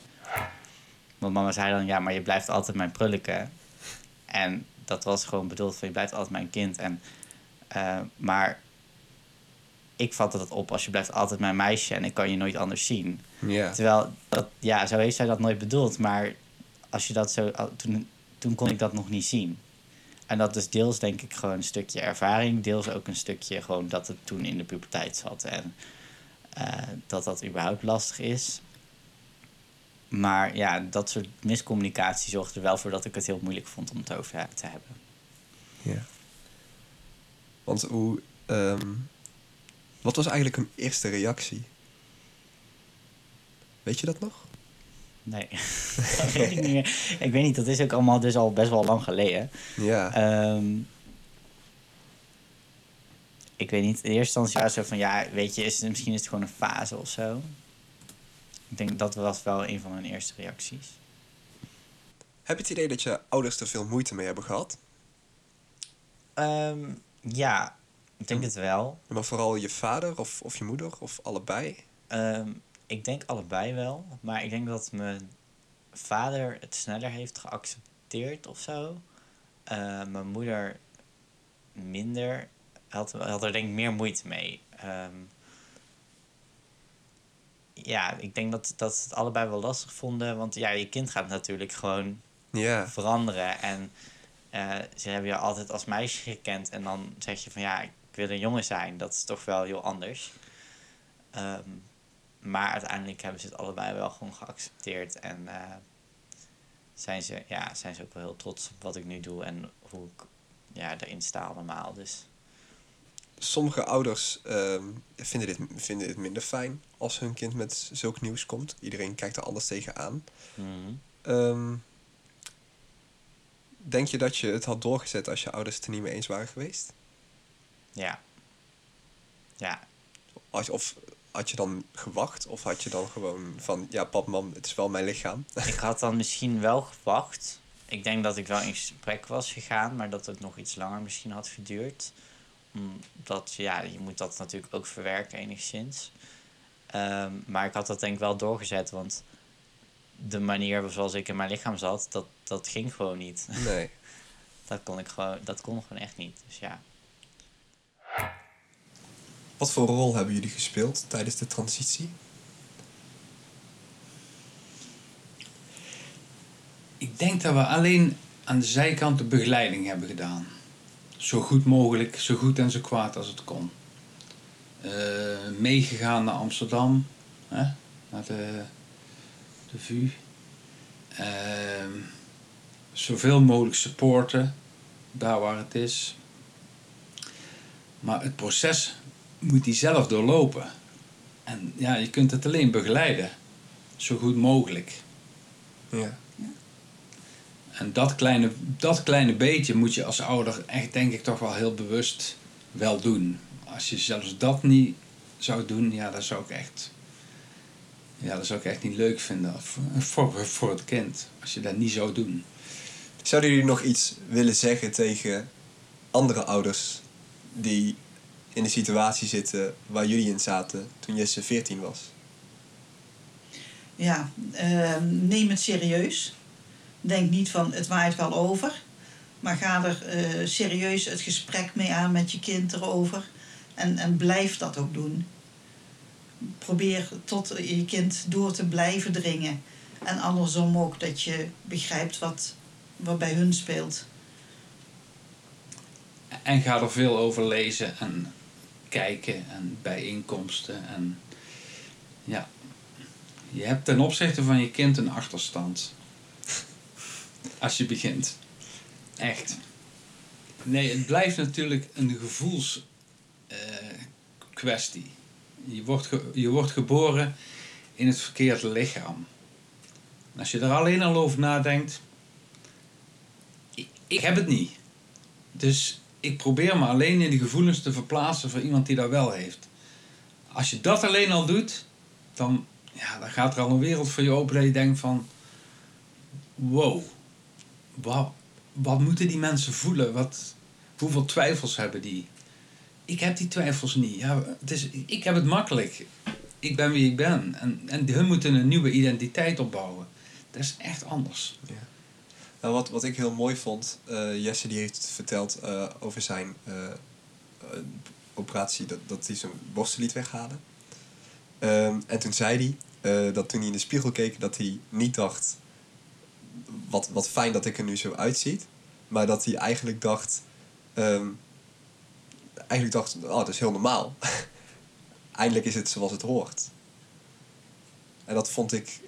Want mama zei dan, ja, maar je blijft altijd mijn prulleke. En dat was gewoon bedoeld van, je blijft altijd mijn kind. En, maar ik vatte dat op als je blijft altijd mijn meisje... en ik kan je nooit anders zien. Yeah. Terwijl, zo heeft zij dat nooit bedoeld. Maar als je dat zo, toen kon ik dat nog niet zien. En dat is deels denk ik gewoon een stukje ervaring... deels ook een stukje gewoon dat het toen in de puberteit zat. En dat überhaupt lastig is... Maar ja, dat soort miscommunicatie zorgde er wel voor dat ik het heel moeilijk vond om het over te hebben. Ja. Want wat was eigenlijk hun eerste reactie? Weet je dat nog? Nee, dat weet ik niet meer. Ik weet niet, dat is ook allemaal dus al best wel lang geleden. Ja. Ik weet niet, in eerste instantie was het zo van, misschien is het gewoon een fase of zo. Ik denk dat was wel een van mijn eerste reacties. Heb je het idee dat je ouders er veel moeite mee hebben gehad? Ja, ik denk het wel. Maar vooral je vader of je moeder of allebei? Ik denk allebei wel. Maar ik denk dat mijn vader het sneller heeft geaccepteerd of zo. Mijn moeder minder. Had er denk ik meer moeite mee. Ja, ik denk dat ze het allebei wel lastig vonden. Want ja, je kind gaat natuurlijk gewoon veranderen. En ze hebben je altijd als meisje gekend. En dan zeg je van ja, ik wil een jongen zijn. Dat is toch wel heel anders. Maar uiteindelijk hebben ze het allebei wel gewoon geaccepteerd. En zijn ze ook wel heel trots op wat ik nu doe. En hoe ik erin sta allemaal. Dus... Sommige ouders vinden dit minder fijn als hun kind met zulk nieuws komt. Iedereen kijkt er anders tegenaan. Mm-hmm. Denk je dat je het had doorgezet als je ouders het er niet mee eens waren geweest? Ja. Of had je dan gewacht? Of had je dan gewoon van... Ja, pap, mam, het is wel mijn lichaam. Ik had dan misschien wel gewacht. Ik denk dat ik wel in gesprek was gegaan. Maar dat het nog iets langer misschien had geduurd. Omdat, je moet dat natuurlijk ook verwerken enigszins. Maar ik had dat denk ik wel doorgezet. Want de manier zoals ik in mijn lichaam zat, dat ging gewoon niet. Nee. Dat kon gewoon echt niet. Dus ja. Wat voor rol hebben jullie gespeeld tijdens de transitie? Ik denk dat we alleen aan de zijkant de begeleiding hebben gedaan. Zo goed mogelijk, zo goed en zo kwaad als het kon. Meegegaan naar Amsterdam, naar de VU. Zoveel mogelijk supporten, daar waar het is. Maar het proces moet hij zelf doorlopen. En ja, je kunt het alleen begeleiden, zo goed mogelijk. Ja. En dat kleine beetje moet je als ouder echt denk ik toch wel heel bewust wel doen. Als je zelfs dat niet zou doen, dat zou ik echt niet leuk vinden voor het kind. Als je dat niet zou doen. Zouden jullie nog iets willen zeggen tegen andere ouders die in de situatie zitten waar jullie in zaten toen Jesse 14 was? Ja, neem het serieus. Denk niet van het waait wel over, maar ga er serieus het gesprek mee aan met je kind erover en blijf dat ook doen. Probeer tot je kind door te blijven dringen en andersom ook dat je begrijpt wat bij hun speelt. En ga er veel over lezen en kijken en bijeenkomsten en ja, je hebt ten opzichte van je kind een achterstand. Als je begint. Echt. Nee, het blijft natuurlijk een gevoelskwestie. Je wordt geboren in het verkeerde lichaam. En als je er alleen al over nadenkt... Ik heb het niet. Dus ik probeer me alleen in de gevoelens te verplaatsen voor iemand die dat wel heeft. Als je dat alleen al doet... Dan gaat er al een wereld voor je open dat je denkt van... Wow. Wat moeten die mensen voelen? Hoeveel twijfels hebben die? Ik heb die twijfels niet. Ja, ik heb het makkelijk. Ik ben wie ik ben. En hun moeten een nieuwe identiteit opbouwen. Dat is echt anders. Ja. Nou, wat ik heel mooi vond... Jesse die heeft verteld over zijn operatie... dat hij zijn borsten liet weghalen. En toen zei hij dat toen hij in de spiegel keek... dat hij niet dacht... Wat fijn dat ik er nu zo uitziet. Maar dat hij eigenlijk dacht... dat is heel normaal. Eindelijk is het zoals het hoort. En dat vond ik...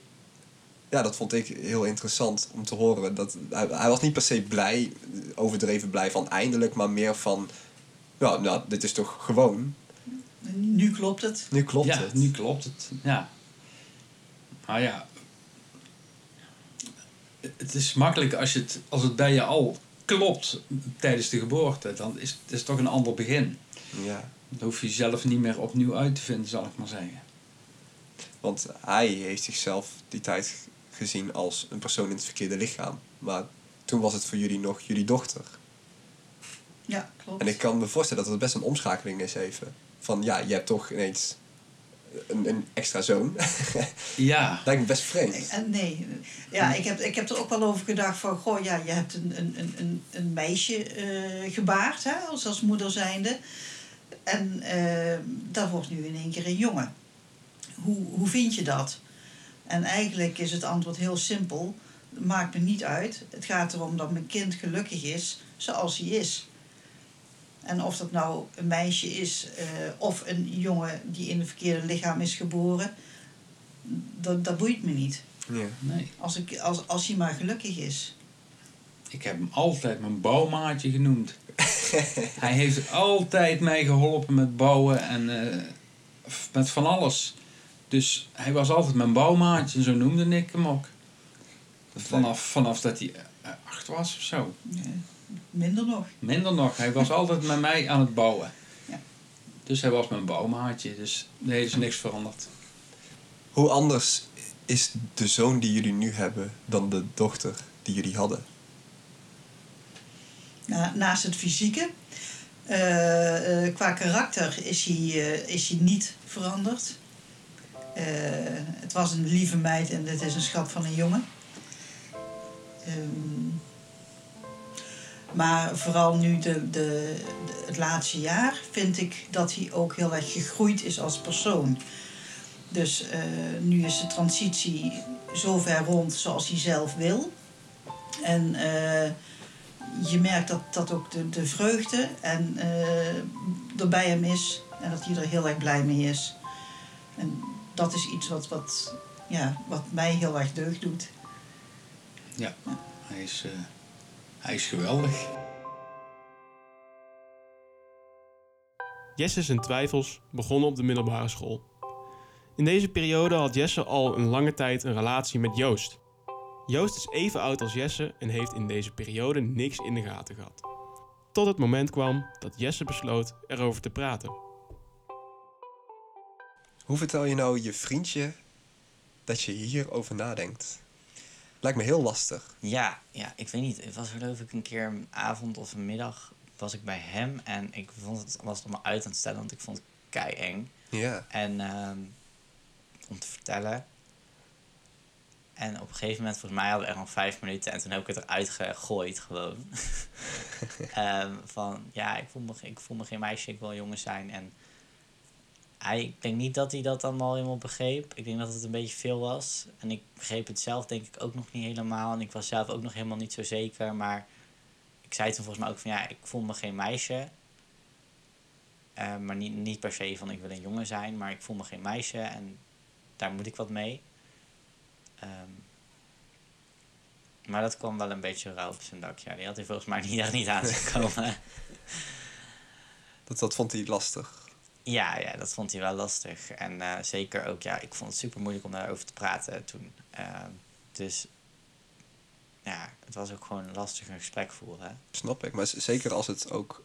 Ja, dat vond ik heel interessant om te horen. Hij was niet per se blij, overdreven blij van eindelijk. Maar meer van... Nou, dit is toch gewoon. Nu klopt het. Nu klopt het, ja. Nou ja... Het is makkelijk als het bij je al klopt tijdens de geboorte. Dan is het toch een ander begin. Ja. Dan hoef je zelf niet meer opnieuw uit te vinden, zal ik maar zeggen. Want hij heeft zichzelf die tijd gezien als een persoon in het verkeerde lichaam. Maar toen was het voor jullie nog jullie dochter. Ja, klopt. En ik kan me voorstellen dat het best een omschakeling is even. Van ja, je hebt toch ineens een extra zoon. Ja. Lijkt me best vreemd. Nee. Ja, ik heb er ook wel over gedacht van... Goh, ja, je hebt een meisje gebaard, hè, als moeder zijnde. En dat wordt nu in één keer een jongen. Hoe vind je dat? En eigenlijk is het antwoord heel simpel. Het maakt me niet uit. Het gaat erom dat mijn kind gelukkig is zoals hij is. En of dat nou een meisje is of een jongen die in het verkeerde lichaam is geboren, dat boeit me niet. Ja. Nee. Als hij maar gelukkig is. Ik heb hem altijd mijn bouwmaatje genoemd. Hij heeft altijd mij geholpen met bouwen en met van alles. Dus hij was altijd mijn bouwmaatje en zo noemde ik hem ook. Vanaf dat hij 8 was of zo. Ja. Minder nog. Hij was altijd met mij aan het bouwen. Ja. Dus hij was mijn bouwmaatje. Dus nee, er is niks veranderd. Hoe anders is de zoon die jullie nu hebben dan de dochter die jullie hadden? Naast het fysieke. Qua karakter is hij niet veranderd. Het was een lieve meid en dit is een schat van een jongen. Maar vooral nu het laatste jaar vind ik dat hij ook heel erg gegroeid is als persoon. Dus nu is de transitie zo ver rond zoals hij zelf wil. En je merkt dat ook de vreugde er bij hem is. En dat hij er heel erg blij mee is. En dat is iets wat mij heel erg deugd doet. Ja, Hij is geweldig. Jesse zijn twijfels begonnen op de middelbare school. In deze periode had Jesse al een lange tijd een relatie met Joost. Joost is even oud als Jesse en heeft in deze periode niks in de gaten gehad. Tot het moment kwam dat Jesse besloot erover te praten. Hoe vertel je nou je vriendje dat je hierover nadenkt? Lijkt me heel lastig. Ja, ik weet niet. Het was geloof ik een keer een avond of een middag was ik bij hem. En ik was het allemaal uit aan het stellen, want ik vond het kei eng. Ja. En om te vertellen. En op een gegeven moment, volgens mij hadden we er al 5 minuten. En toen heb ik het eruit gegooid gewoon. Van, ja, ik voel me geen meisje, ik wil jongen zijn. En ik denk niet dat hij dat allemaal helemaal begreep. Ik denk dat het een beetje veel was. En ik begreep het zelf denk ik ook nog niet helemaal. En ik was zelf ook nog helemaal niet zo zeker. Maar ik zei toen volgens mij ook van ja, ik voel me geen meisje. Maar niet per se van ik wil een jongen zijn. Maar ik voel me geen meisje en daar moet ik wat mee. Maar dat kwam wel een beetje rauw op zijn dak. Ja, die had hij volgens mij niet aan te komen. Dat vond hij lastig. Ja, dat vond hij wel lastig. En zeker ook, ja, ik vond het super moeilijk om daarover te praten toen. Dus ja, het was ook gewoon lastig een gesprek voeren. Hè? Snap ik, maar zeker als het ook,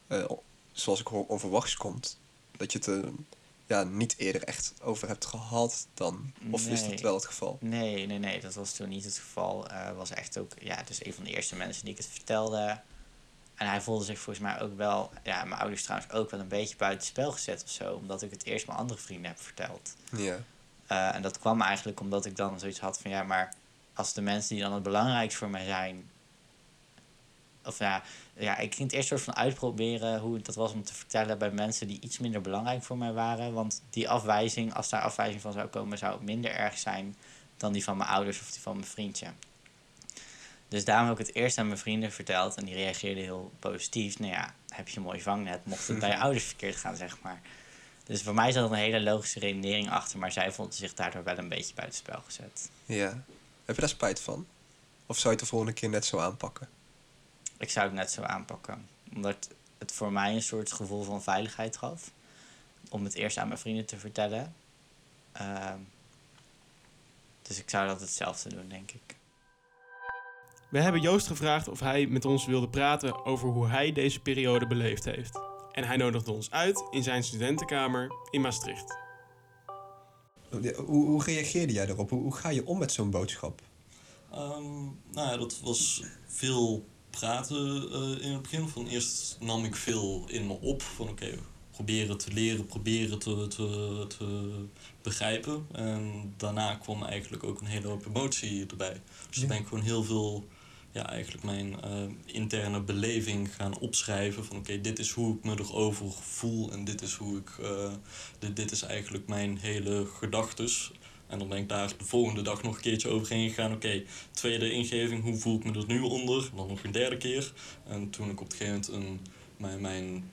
zoals ik hoor, onverwachts komt. Dat je het niet eerder echt over hebt gehad dan. Of nee. Is dat wel het geval? Nee, dat was toen niet het geval. Het was echt ook, ja, dus een van de eerste mensen die ik het vertelde. En hij voelde zich volgens mij ook wel, ja, mijn ouders trouwens ook wel een beetje buitenspel gezet of zo. Omdat ik het eerst mijn andere vrienden heb verteld. Ja. En dat kwam eigenlijk omdat ik dan zoiets had van, ja, maar als de mensen die dan het belangrijkst voor mij zijn. Of ja, ik ging het eerst soort van uitproberen hoe dat was om te vertellen bij mensen die iets minder belangrijk voor mij waren. Want die afwijzing, als daar afwijzing van zou komen, zou het minder erg zijn dan die van mijn ouders of die van mijn vriendje. Dus daarom heb ik het eerst aan mijn vrienden verteld. En die reageerden heel positief. Nou ja, heb je een mooi vangnet. Mocht het bij je ouders verkeerd gaan, zeg maar. Dus voor mij zat er een hele logische redenering achter. Maar zij vonden zich daardoor wel een beetje buitenspel gezet. Ja. Heb je daar spijt van? Of zou je het de volgende keer net zo aanpakken? Ik zou het net zo aanpakken. Omdat het voor mij een soort gevoel van veiligheid gaf. Om het eerst aan mijn vrienden te vertellen. Dus ik zou dat hetzelfde doen, denk ik. We hebben Joost gevraagd of hij met ons wilde praten over hoe hij deze periode beleefd heeft. En hij nodigde ons uit in zijn studentenkamer in Maastricht. Hoe reageerde jij daarop? Hoe ga je om met zo'n boodschap? Dat was veel praten in het begin. Eerst nam ik veel in me op. Van oké, proberen te leren, proberen te begrijpen. En daarna kwam eigenlijk ook een hele hoop emotie erbij. Dus ja. Dan ben ik gewoon heel veel, ja, eigenlijk mijn interne beleving gaan opschrijven. Van oké, dit is hoe ik me erover voel en dit is hoe ik, dit is eigenlijk mijn hele gedachtes. En dan ben ik daar de volgende dag nog een keertje overheen gegaan. Oké, tweede ingeving, hoe voel ik me er nu onder? En dan nog een derde keer. En toen ik op een gegeven moment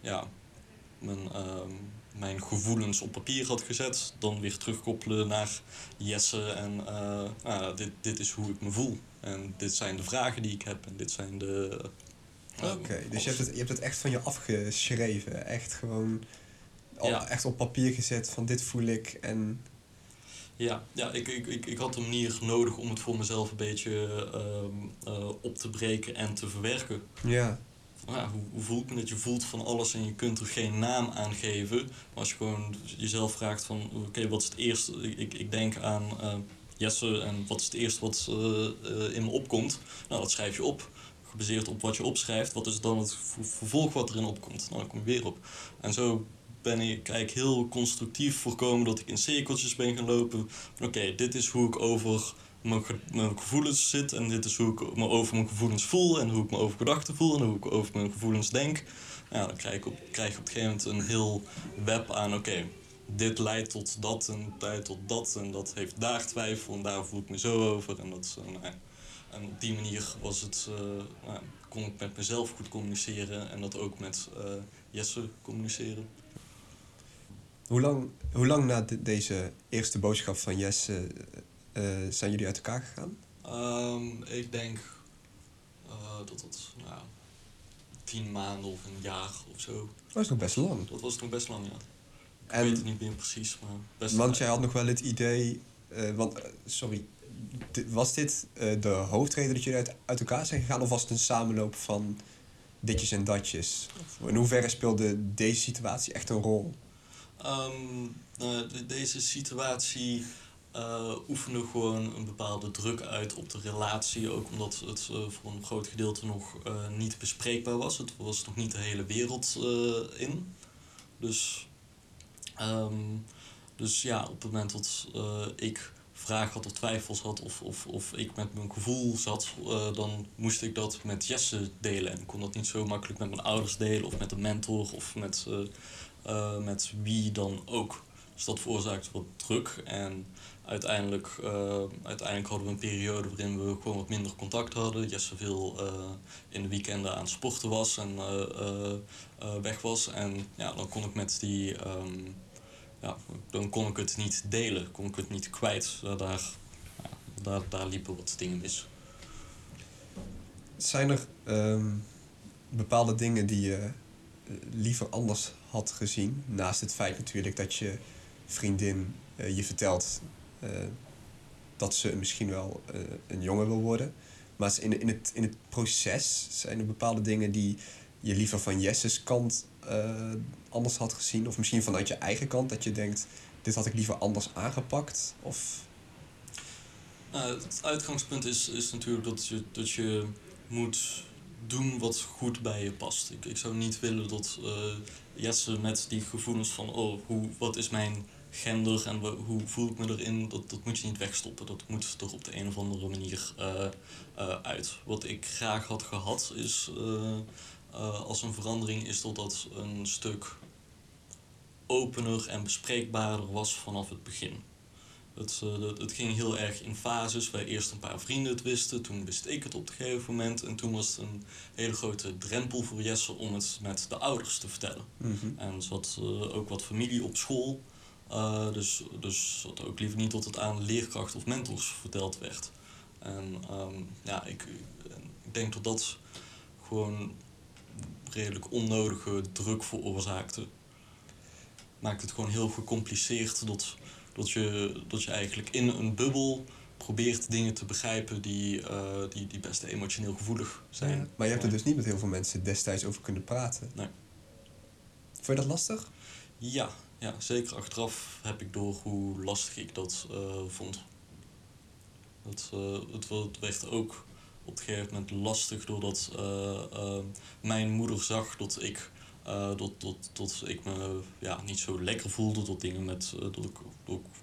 mijn gevoelens op papier had gezet, dan weer terugkoppelen naar Jesse en dit is hoe ik me voel. En dit zijn de vragen die ik heb en dit zijn de... Oké, dus je hebt het echt van je afgeschreven. Echt gewoon echt op papier gezet van dit voel ik en... Ja, ik had een manier nodig om het voor mezelf een beetje op te breken en te verwerken. Ja. Hoe voel ik me? Dat je voelt van alles en je kunt er geen naam aan geven. Maar als je gewoon jezelf vraagt van oké, wat is het eerste? Ik denk aan Jesse en wat is het eerste wat in me opkomt? Nou, dat schrijf je op. Gebaseerd op wat je opschrijft, wat is dan het vervolg wat erin opkomt? Nou, dan kom je weer op. En zo ben ik eigenlijk heel constructief voorkomen dat ik in cirkeltjes ben gaan lopen. Oké, dit is hoe ik over mijn gevoelens zit en dit is hoe ik me over mijn gevoelens voel en hoe ik me over gedachten voel en hoe ik over mijn gevoelens denk. Nou, dan krijg ik op een gegeven moment een heel web aan dit leidt tot dat en leidt tot dat en dat heeft daar twijfel en daar voel ik me zo over. En, en op die manier was het, kon ik met mezelf goed communiceren en dat ook met Jesse communiceren. Hoe lang na deze eerste boodschap van Jesse zijn jullie uit elkaar gegaan? Ik denk dat het 10 maanden of een jaar of zo. Dat is nog best lang. Dat was nog best lang, ja. Ik weet het niet meer precies, maar best lang. Want jij had nog wel het idee... was dit de hoofdreden dat jullie uit elkaar zijn gegaan? Of was het een samenloop van ditjes en datjes? In hoeverre speelde deze situatie echt een rol? Deze situatie oefende gewoon een bepaalde druk uit op de relatie. Ook omdat het voor een groot gedeelte nog niet bespreekbaar was. Het was nog niet de hele wereld in. Dus ja, op het moment dat ik vragen had of twijfels had of ik met mijn gevoel zat, dan moest ik dat met Jesse delen. En ik kon dat niet zo makkelijk met mijn ouders delen of met een mentor of met wie dan ook. Dus dat veroorzaakte wat druk. En uiteindelijk hadden we een periode waarin we gewoon wat minder contact hadden. Jesse veel in de weekenden aan het sporten was en weg was. En ja, dan kon ik met die... dan kon ik het niet delen, kon ik het niet kwijt. Daar liepen wat dingen mis. Zijn er bepaalde dingen die je liever anders had gezien? Naast het feit natuurlijk dat je vriendin je vertelt dat ze misschien wel een jongen wil worden. Maar in het proces zijn er bepaalde dingen die je liever van Jesse's kant anders had gezien? Of misschien vanuit je eigen kant dat je denkt, dit had ik liever anders aangepakt? Of... Het uitgangspunt is natuurlijk dat je moet doen wat goed bij je past. Ik zou niet willen dat Jesse met die gevoelens van wat is mijn gender en hoe voel ik me erin, dat moet je niet wegstoppen. Dat moet toch op de een of andere manier uit. Wat ik graag had gehad is... als een verandering is dat een stuk opener en bespreekbaarder was vanaf het begin. Het ging heel erg in fases, waar eerst een paar vrienden het wisten, toen wist ik het op een gegeven moment en toen was het een hele grote drempel voor Jesse om het met de ouders te vertellen. Mm-hmm. En er zat ook wat familie op school, dus zat ook liever niet dat het aan leerkracht of mentors verteld werd. En ik denk dat gewoon redelijk onnodige druk veroorzaakte. Maakt het gewoon heel gecompliceerd dat je eigenlijk in een bubbel probeert dingen te begrijpen die best emotioneel gevoelig zijn. Ja, maar je hebt er dus niet met heel veel mensen destijds over kunnen praten. Nee. Vond je dat lastig? Ja, zeker achteraf heb ik door hoe lastig ik dat vond. Het werd ook op een gegeven moment lastig doordat mijn moeder zag dat ik Tot ik me niet zo lekker voelde, tot dingen tot ik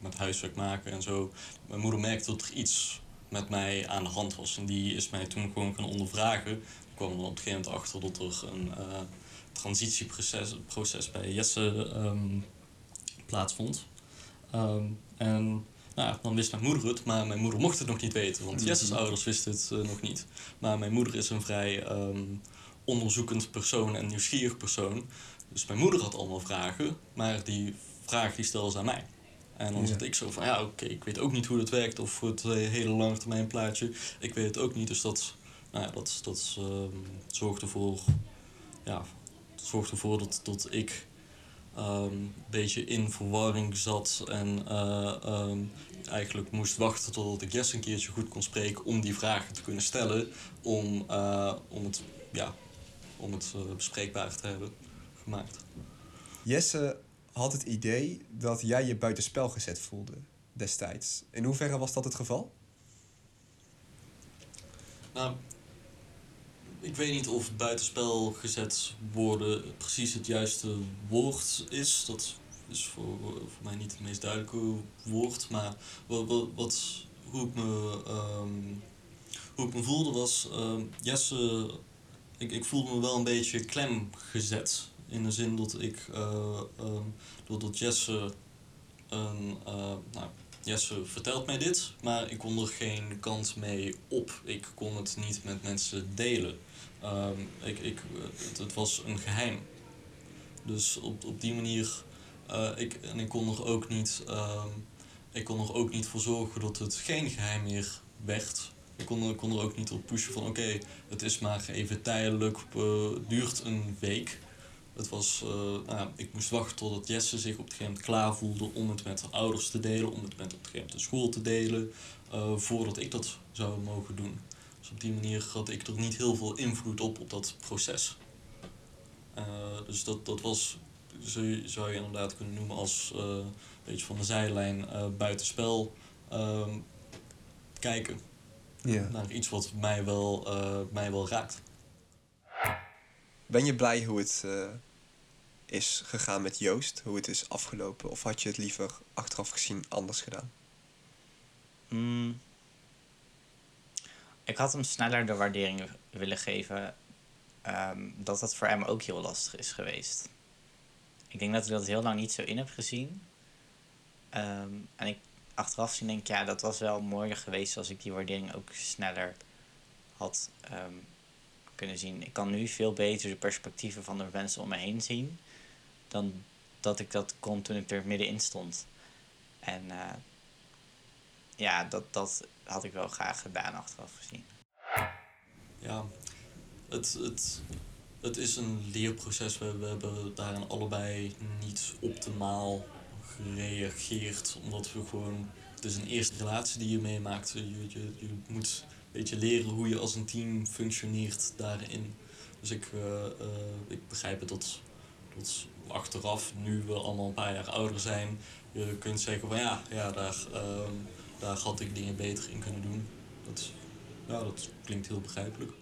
met huiswerk maken en zo. Mijn moeder merkte dat er iets met mij aan de hand was. En die is mij toen gewoon gaan ondervragen. Ik kwam er op een gegeven moment achter dat er een transitieproces bij Jesse plaatsvond. Dan wist mijn moeder het, maar mijn moeder mocht het nog niet weten. Want Jesse's ouders wisten het nog niet. Maar mijn moeder is een vrij onderzoekend persoon en nieuwsgierig persoon. Dus mijn moeder had allemaal vragen, maar die vraag die stelde ze aan mij. En dan zat ik zo van, ik weet ook niet hoe dat werkt of het hele lange termijn plaatje. Ik weet het ook niet, dus dat zorgde ervoor dat ik een beetje in verwarring zat en eigenlijk moest wachten totdat ik Jesse een keertje goed kon spreken om die vragen te kunnen stellen, om het bespreekbaar te hebben gemaakt. Jesse had het idee dat jij je buitenspel gezet voelde destijds. In hoeverre was dat het geval? Nou, ik weet niet of buitenspel gezet worden precies het juiste woord is. Dat is voor mij niet het meest duidelijke woord. Maar hoe ik me voelde was... Jesse... Ik voelde me wel een beetje klem gezet. In de zin dat ik... doordat Jesse... Jesse vertelt mij dit, maar ik kon er geen kant mee op. Ik kon het niet met mensen delen. Het was een geheim. Dus op die manier... Ik kon er ook niet voor zorgen dat het geen geheim meer werd. Ik kon er ook niet op pushen van oké, het is maar even tijdelijk, duurt een week. Het was, ik moest wachten totdat Jesse zich op het gegeven moment klaar voelde om het met haar ouders te delen, om het met op het gegeven moment de school te delen, voordat ik dat zou mogen doen. Dus op die manier had ik er niet heel veel invloed op dat proces. Dus dat was, zou je inderdaad kunnen noemen als een beetje van de zijlijn buitenspel kijken. Ja. Naar iets wat mij wel raakt. Ben je blij hoe het is gegaan met Joost? Hoe het is afgelopen? Of had je het liever achteraf gezien anders gedaan? Ik had hem sneller de waardering willen geven. Dat voor hem ook heel lastig is geweest. Ik denk dat ik dat heel lang niet zo in heb gezien. En ik... achteraf zien denk ik, dat was wel mooier geweest als ik die waardering ook sneller had kunnen zien. Ik kan nu veel beter de perspectieven van de mensen om me heen zien dan dat ik dat kon toen ik er middenin stond. En dat had ik wel graag gedaan achteraf gezien. Ja, het is een leerproces. We hebben daarin allebei niet optimaal gereageerd, omdat we gewoon... Het is een eerste relatie die je meemaakt. Je moet een beetje leren hoe je als een team functioneert daarin. Dus ik begrijp het dat achteraf, nu we allemaal een paar jaar ouder zijn, je kunt zeggen van daar had ik dingen beter in kunnen doen. Dat klinkt heel begrijpelijk.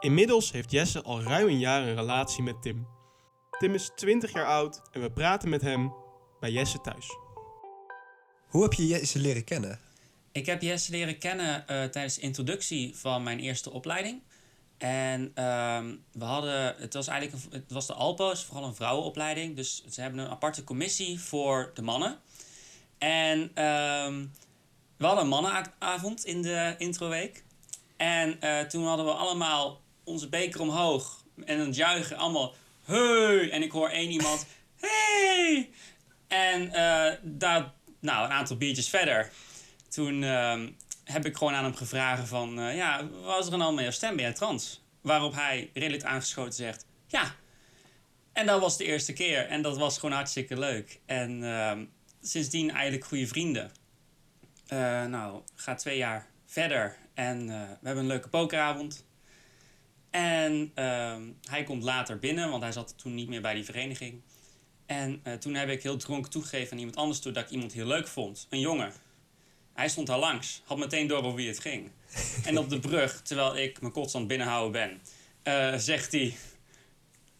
Inmiddels heeft Jesse al ruim een jaar een relatie met Tim. Tim is 20 jaar oud en we praten met hem bij Jesse thuis. Hoe heb je Jesse leren kennen? Ik heb Jesse leren kennen tijdens de introductie van mijn eerste opleiding. En het was de Alpo, is vooral een vrouwenopleiding. Dus ze hebben een aparte commissie voor de mannen. En we hadden een mannenavond in de introweek. En toen hadden we allemaal onze beker omhoog en een juichen allemaal... Hey! En ik hoor één iemand, hey! En een aantal biertjes verder. Toen heb ik gewoon aan hem gevraagd van, wat is er allemaal met jouw stem? Ben jij trans? Waarop hij redelijk aangeschoten zegt, ja. En dat was de eerste keer. En dat was gewoon hartstikke leuk. En sindsdien eigenlijk goede vrienden. Gaat 2 jaar verder. En we hebben een leuke pokeravond. En hij komt later binnen, want hij zat toen niet meer bij die vereniging. En toen heb ik heel dronken toegegeven aan iemand anders toe dat ik iemand heel leuk vond. Een jongen. Hij stond daar langs. Had meteen door over wie het ging. En op de brug, terwijl ik mijn kots aan het binnenhouden ben, zegt hij...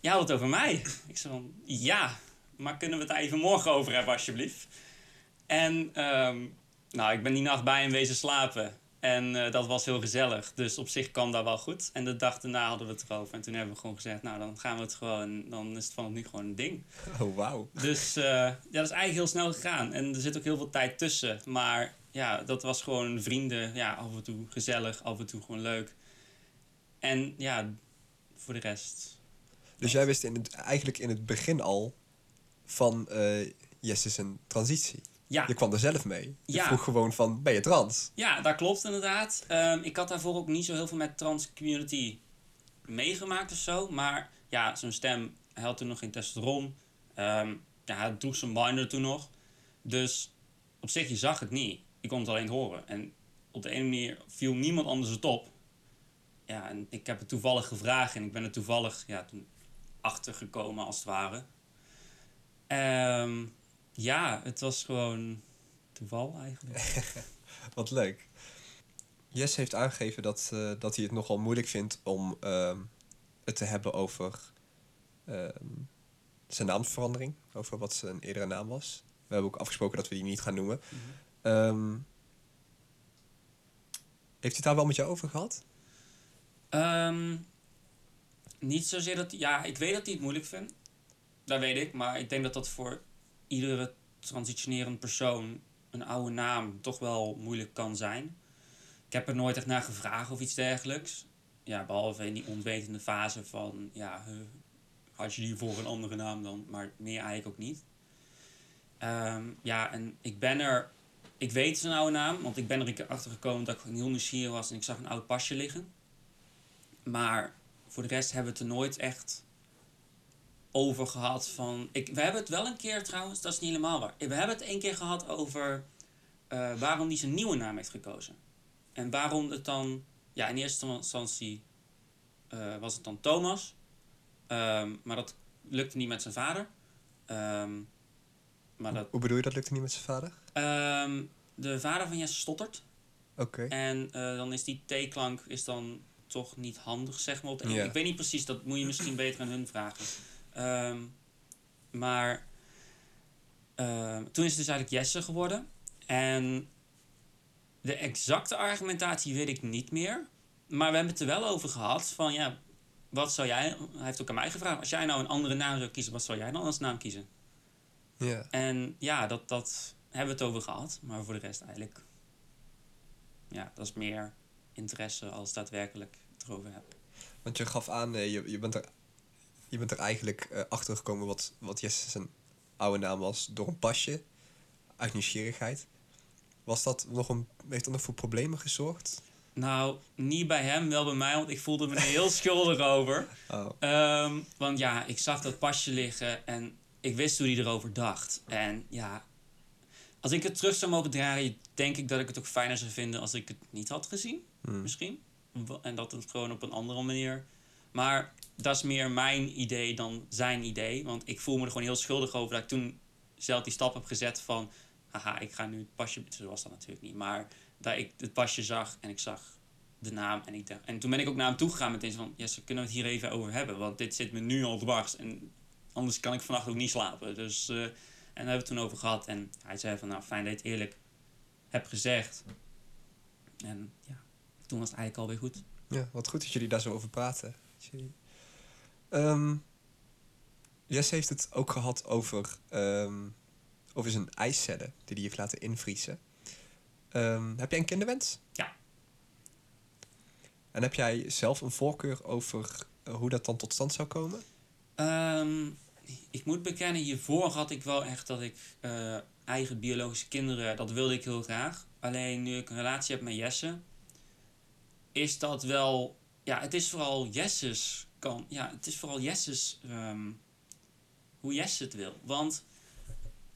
je had het over mij. Ik zei van, ja, maar kunnen we het daar even morgen over hebben alsjeblieft? En nou, ik ben die nacht bij hem wezen slapen. En dat was heel gezellig. Dus op zich kwam dat wel goed. En de dag daarna hadden we het erover. En toen hebben we gewoon gezegd, nou dan gaan we het gewoon. Dan is het vanaf nu gewoon een ding. Oh, wauw. Dus ja, dat is eigenlijk heel snel gegaan. En er zit ook heel veel tijd tussen. Maar ja, dat was gewoon vrienden. Ja, af en toe gezellig. Af en toe gewoon leuk. En ja, voor de rest. Dus jij wist eigenlijk in het begin al van Jesse's een transitie. Ja. Je kwam er zelf mee. Je vroeg gewoon van, ben je trans? Ja, dat klopt inderdaad. Ik had daarvoor ook niet zo heel veel met trans community meegemaakt of zo. Maar ja, zo'n stem, hij had toen nog geen testosteron. Ja, hij droeg zijn binder toen nog. Dus op zich, je zag het niet. Je kon het alleen horen. En op de ene manier viel niemand anders het op. Ja, en ik heb het toevallig gevraagd. En ik ben er toevallig toen achtergekomen als het ware. Ja, het was gewoon toeval eigenlijk. Wat leuk. Jesse heeft aangegeven dat hij het nogal moeilijk vindt om het te hebben over zijn naamsverandering. Over wat zijn eerdere naam was. We hebben ook afgesproken dat we die niet gaan noemen. Mm-hmm. Heeft hij het daar wel met jou over gehad? Niet zozeer dat... Ja, ik weet dat hij het moeilijk vindt. Dat weet ik. Maar ik denk dat voor... iedere transitionerend persoon een oude naam toch wel moeilijk kan zijn. Ik heb er nooit echt naar gevraagd of iets dergelijks. Ja, behalve in die onwetende fase van... ja, had je die voor een andere naam dan? Maar meer eigenlijk ook niet. Ja, en ik ben er... Ik weet zijn oude naam, want ik ben er een keer achter gekomen... dat ik heel nieuwsgierig was en ik zag een oud pasje liggen. Maar voor de rest hebben we het er nooit echt... over gehad van... We hebben het wel een keer trouwens, dat is niet helemaal waar. We hebben het één keer gehad over... waarom hij zijn nieuwe naam heeft gekozen. En waarom het dan... Ja, in eerste instantie... was het dan Thomas. Maar dat lukte niet met zijn vader. Maar hoe bedoel je dat lukte niet met zijn vader? De vader van Jesse stottert. Oké. En dan is die T-klank is dan toch niet handig, zeg maar. Ja. Ik weet niet precies, dat moet je misschien beter aan hun vragen... maar toen is het dus eigenlijk Jesse geworden. En de exacte argumentatie weet ik niet meer. Maar we hebben het er wel over gehad. Van ja, wat zou jij... Hij heeft ook aan mij gevraagd. Als jij nou een andere naam zou kiezen, wat zou jij dan als naam kiezen? Ja. En ja, dat hebben we het over gehad. Maar voor de rest eigenlijk... Ja, dat is meer interesse als daadwerkelijk het erover hebben. Want je gaf aan, je bent er eigenlijk achter gekomen wat Jesse zijn oude naam was door een pasje. Uit nieuwsgierigheid. Heeft dat nog voor problemen gezorgd? Nou, niet bij hem, wel bij mij. Want ik voelde me er heel schuldig over. Oh. Want ja, ik zag dat pasje liggen. En ik wist hoe hij erover dacht. En ja, als ik het terug zou mogen draaien... denk ik dat ik het ook fijner zou vinden als ik het niet had gezien. Misschien. En dat het gewoon op een andere manier... Maar dat is meer mijn idee dan zijn idee. Want ik voel me er gewoon heel schuldig over dat ik toen zelf die stap heb gezet van... haha, ik ga nu het pasje... Zo was dat natuurlijk niet. Maar dat ik het pasje zag en ik zag de naam. En ik dacht, en toen ben ik ook naar hem toe gegaan meteen van... Yes, kunnen we het hier even over hebben? Want dit zit me nu al dwars. En anders kan ik vannacht ook niet slapen. Dus, en daar hebben we het toen over gehad. En hij zei van, nou fijn dat je het eerlijk hebt gezegd. En ja, toen was het eigenlijk alweer goed. Ja, wat goed dat jullie daar zo over praten. Jesse heeft het ook gehad over zijn eicellen die hij heeft laten invriezen. Heb jij een kinderwens? Ja. En heb jij zelf een voorkeur over hoe dat dan tot stand zou komen? Ik moet bekennen, hiervoor had ik wel echt dat ik eigen biologische kinderen... dat wilde ik heel graag. Alleen nu ik een relatie heb met Jesse... is dat wel... Ja, het is vooral Jesse's kan. Ja, het is vooral Jesse's hoe Jesse het wil. Want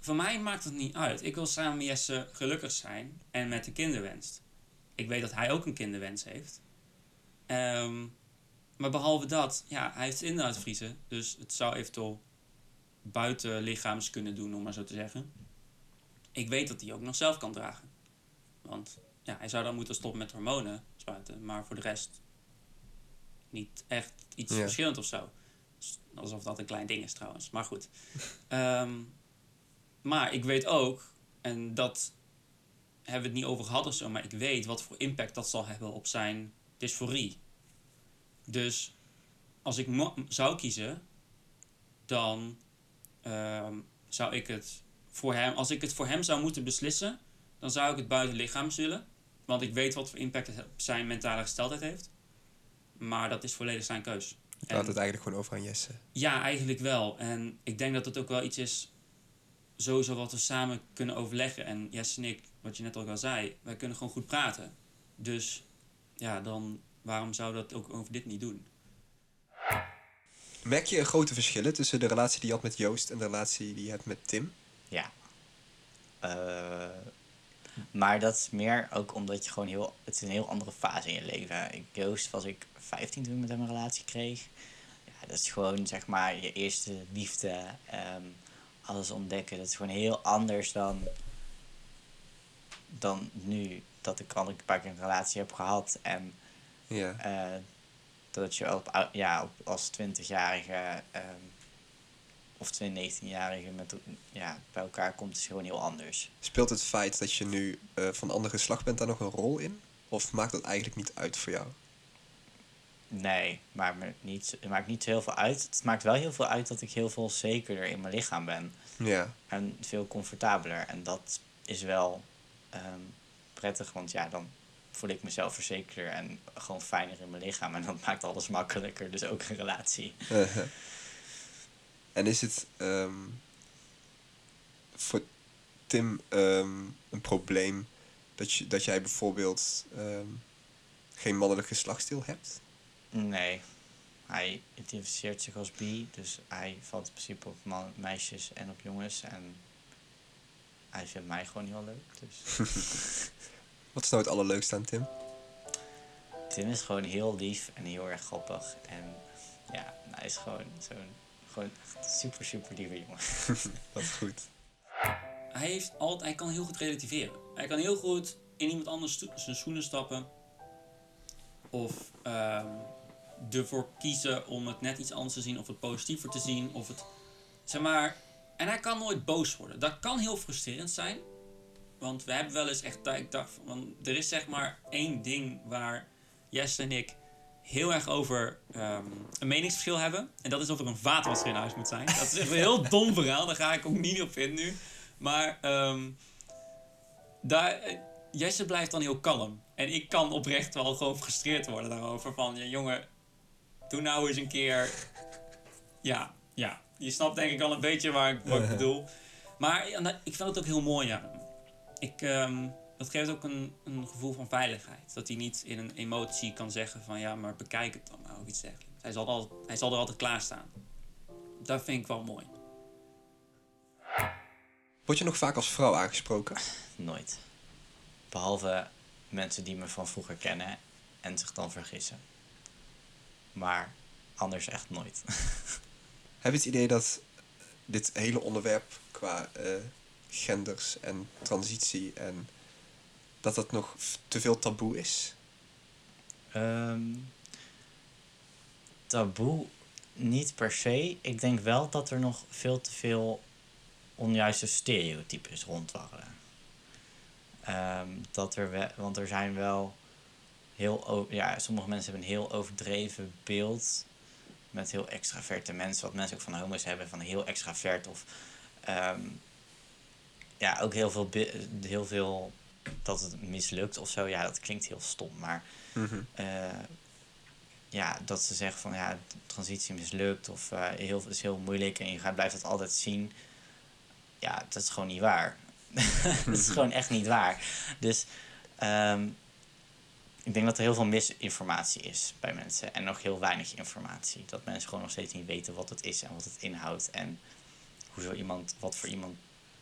voor mij maakt het niet uit. Ik wil samen met Jesse gelukkig zijn en met de kinderwens. Ik weet dat hij ook een kinderwens heeft. Maar behalve dat, ja, hij heeft inderdaad vriezen. Dus het zou eventueel buiten lichaams kunnen doen, om maar zo te zeggen. Ik weet dat hij ook nog zelf kan dragen. Want ja, hij zou dan moeten stoppen met hormonen spuiten. Maar voor de rest... niet echt iets verschillend of zo. Alsof dat een klein ding is trouwens. Maar goed. Maar ik weet ook, en dat hebben we het niet over gehad of zo, maar ik weet wat voor impact dat zal hebben op zijn dysforie. Dus als ik zou kiezen, dan zou ik het voor hem, als ik het voor hem zou moeten beslissen, dan zou ik het buiten lichaams willen. Want ik weet wat voor impact het op zijn mentale gesteldheid heeft. Maar dat is volledig zijn keus. Je had het eigenlijk gewoon over aan Jesse. Ja, eigenlijk wel. En ik denk dat het ook wel iets is, sowieso wat we samen kunnen overleggen. En Jesse en ik, wat je net ook al zei, wij kunnen gewoon goed praten. Dus ja, dan waarom zou dat ook over dit niet doen? Merk je grote verschillen tussen de relatie die je had met Joost en de relatie die je hebt met Tim? Ja. Maar dat is meer ook omdat je gewoon heel... Het is een heel andere fase in je leven. Joost was ik 15 toen ik met hem een relatie kreeg. Ja, dat is gewoon, zeg maar, je eerste liefde. Alles ontdekken. Dat is gewoon heel anders dan nu. Dat ik al een paar keer een relatie heb gehad. En ja. Dat je als 20-jarige of 19-jarige bij elkaar komt, is gewoon heel anders. Speelt het feit dat je nu van ander geslacht bent daar nog een rol in? Of maakt dat eigenlijk niet uit voor jou? Nee, het maakt niet heel veel uit. Het maakt wel heel veel uit dat ik heel veel zekerder in mijn lichaam ben. Ja. En veel comfortabeler. En dat is wel prettig, want ja, dan voel ik mezelf verzekerder en gewoon fijner in mijn lichaam. En dat maakt alles makkelijker, dus ook een relatie. En is het voor Tim een probleem dat jij bijvoorbeeld geen mannelijk geslachtsdeel hebt? Nee. Hij identificeert zich als bi, dus hij valt in principe op meisjes en op jongens. En hij vindt mij gewoon heel leuk. Dus. Wat is nou het allerleukste aan Tim? Tim is gewoon heel lief en heel erg grappig. En ja, hij is gewoon zo'n... Gewoon echt super, super lieve jongen. Dat is goed. Hij kan heel goed relativeren. Hij kan heel goed in iemand anders zijn schoenen stappen. Of ervoor kiezen om het net iets anders te zien. Of het positiever te zien. Of het, zeg maar, en hij kan nooit boos worden. Dat kan heel frustrerend zijn. Want we hebben wel eens echt... Ik dacht, want er is zeg maar één ding waar Jesse en ik heel erg over een meningsverschil hebben. En dat is of er een vaatwasser in huis moet zijn. Dat is echt een heel dom verhaal. Daar ga ik ook niet op in nu. Maar Jesse blijft dan heel kalm. En ik kan oprecht wel gewoon gefrustreerd worden daarover. Van, ja, jongen, doe nou eens een keer... Ja. Je snapt denk ik al een beetje wat ik bedoel. Maar ik vind het ook heel mooi aan hem. Dat geeft ook een gevoel van veiligheid. Dat hij niet in een emotie kan zeggen van... ja, maar bekijk het dan maar, of iets dergelijks. Hij zal er altijd klaarstaan. Dat vind ik wel mooi. Word je nog vaak als vrouw aangesproken? Nooit. Behalve mensen die me van vroeger kennen en zich dan vergissen. Maar anders echt nooit. Heb je het idee dat dit hele onderwerp qua genders en transitie en... dat dat nog te veel taboe is? Taboe niet per se. Ik denk wel dat er nog veel te veel onjuiste stereotypes rondwarrelen. Want er zijn wel heel... Ja, sommige mensen hebben een heel overdreven beeld met heel extraverte mensen. Wat mensen ook van homo's hebben, van heel extravert. Of ook heel veel dat het mislukt of zo. Ja, dat klinkt heel stom, maar... Mm-hmm. Dat ze zeggen van... ja, de transitie mislukt of het is heel moeilijk en je blijft het altijd zien. Ja, dat is gewoon niet waar. Dat is gewoon echt niet waar. Dus ik denk dat er heel veel misinformatie is bij mensen. En nog heel weinig informatie. Dat mensen gewoon nog steeds niet weten wat het is en wat het inhoudt. En wat voor iemand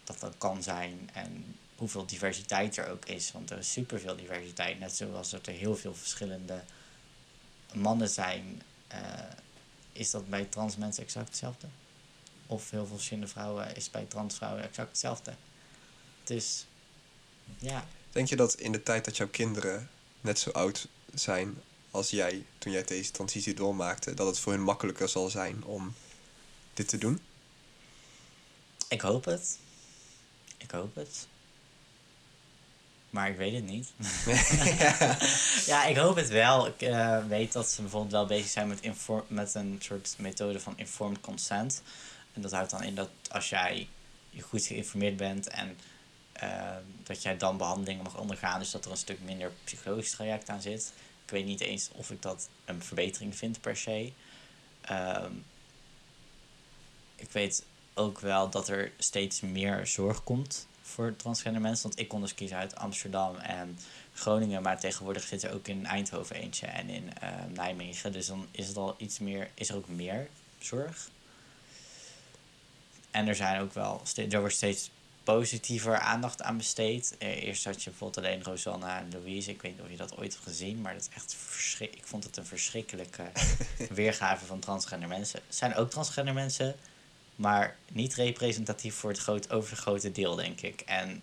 dat dan kan zijn en... hoeveel diversiteit er ook is. Want er is superveel diversiteit. Net zoals dat er heel veel verschillende mannen zijn. Is dat bij trans mensen exact hetzelfde? Of heel veel verschillende vrouwen is bij trans vrouwen exact hetzelfde? Dus, ja. Denk je dat in de tijd dat jouw kinderen net zo oud zijn als jij, toen jij deze transitie doormaakte, dat het voor hun makkelijker zal zijn om dit te doen? Ik hoop het. Ik hoop het. Maar ik weet het niet. Ja, ik hoop het wel. Ik weet dat ze bijvoorbeeld wel bezig zijn met een soort methode van informed consent. En dat houdt dan in dat als jij je goed geïnformeerd bent en dat jij dan behandelingen mag ondergaan, dus dat er een stuk minder psychologisch traject aan zit. Ik weet niet eens of ik dat een verbetering vind per se. Ik weet ook wel dat er steeds meer zorg komt voor transgender mensen. Want ik kon dus kiezen uit Amsterdam en Groningen. Maar tegenwoordig zit er ook in Eindhoven eentje en in Nijmegen. Dus dan is het al iets meer, is er ook meer zorg. En er zijn ook wel, er wordt steeds positiever aandacht aan besteed. Eerst had je bijvoorbeeld alleen Rosanna en Louise. Ik weet niet of je dat ooit hebt gezien, maar dat is echt ik vond het een verschrikkelijke weergave van transgender mensen. Het zijn ook transgender mensen, maar niet representatief voor het overgrote deel, denk ik. En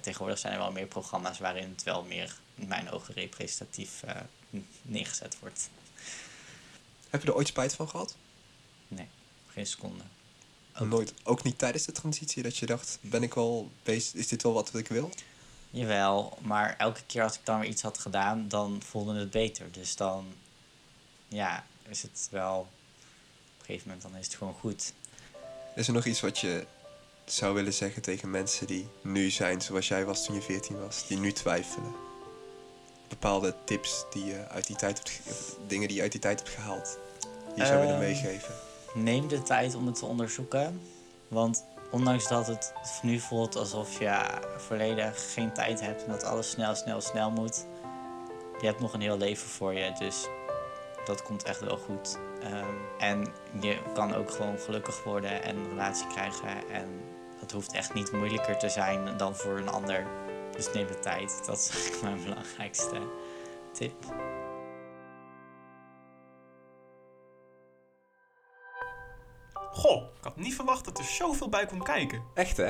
tegenwoordig zijn er wel meer programma's waarin het wel meer, in mijn ogen, representatief neergezet wordt. Heb je er ooit spijt van gehad? Nee, geen seconde. Nooit, ook niet tijdens de transitie, dat je dacht, ben ik wel bezig, is dit wel wat ik wil? Jawel, maar elke keer als ik dan weer iets had gedaan, dan voelde het beter. Dus dan, ja, is het wel, op een gegeven moment dan is het gewoon goed. Is er nog iets wat je zou willen zeggen tegen mensen die nu zijn zoals jij was toen je 14 was, die nu twijfelen? Bepaalde tips die je uit die tijd hebt dingen die je uit die tijd hebt gehaald, die je zou willen meegeven? Neem de tijd om het te onderzoeken. Want ondanks dat het nu voelt alsof je volledig geen tijd hebt en dat alles snel moet, je hebt nog een heel leven voor je. Dus dat komt echt wel goed. En je kan ook gewoon gelukkig worden en een relatie krijgen. En dat hoeft echt niet moeilijker te zijn dan voor een ander. Dus neem de tijd. Dat is eigenlijk mijn belangrijkste tip. Goh, ik had niet verwacht dat er zoveel bij kon kijken. Echt hè?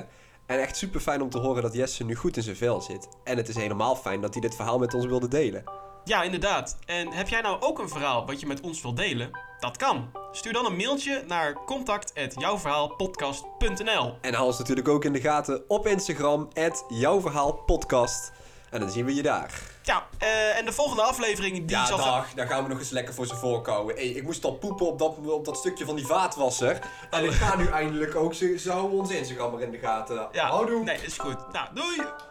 En echt super fijn om te horen dat Jesse nu goed in zijn vel zit. En het is helemaal fijn dat hij dit verhaal met ons wilde delen. Ja, inderdaad. En heb jij nou ook een verhaal wat je met ons wilt delen? Dat kan. Stuur dan een mailtje naar contact@jouwverhaalpodcast.nl. En hou ons natuurlijk ook in de gaten op Instagram @jouwverhaalpodcast. En dan zien we je daar. Ja, en de volgende aflevering... Die ja, zal daar gaan we nog eens lekker voor ze voorkouwen. Ik moest al poepen op dat stukje van die vaatwasser. En ik ga nu eindelijk ook... Ze houden ons Instagram er in de gaten. Ja, houdoe. Nee, is goed. Nou, doei!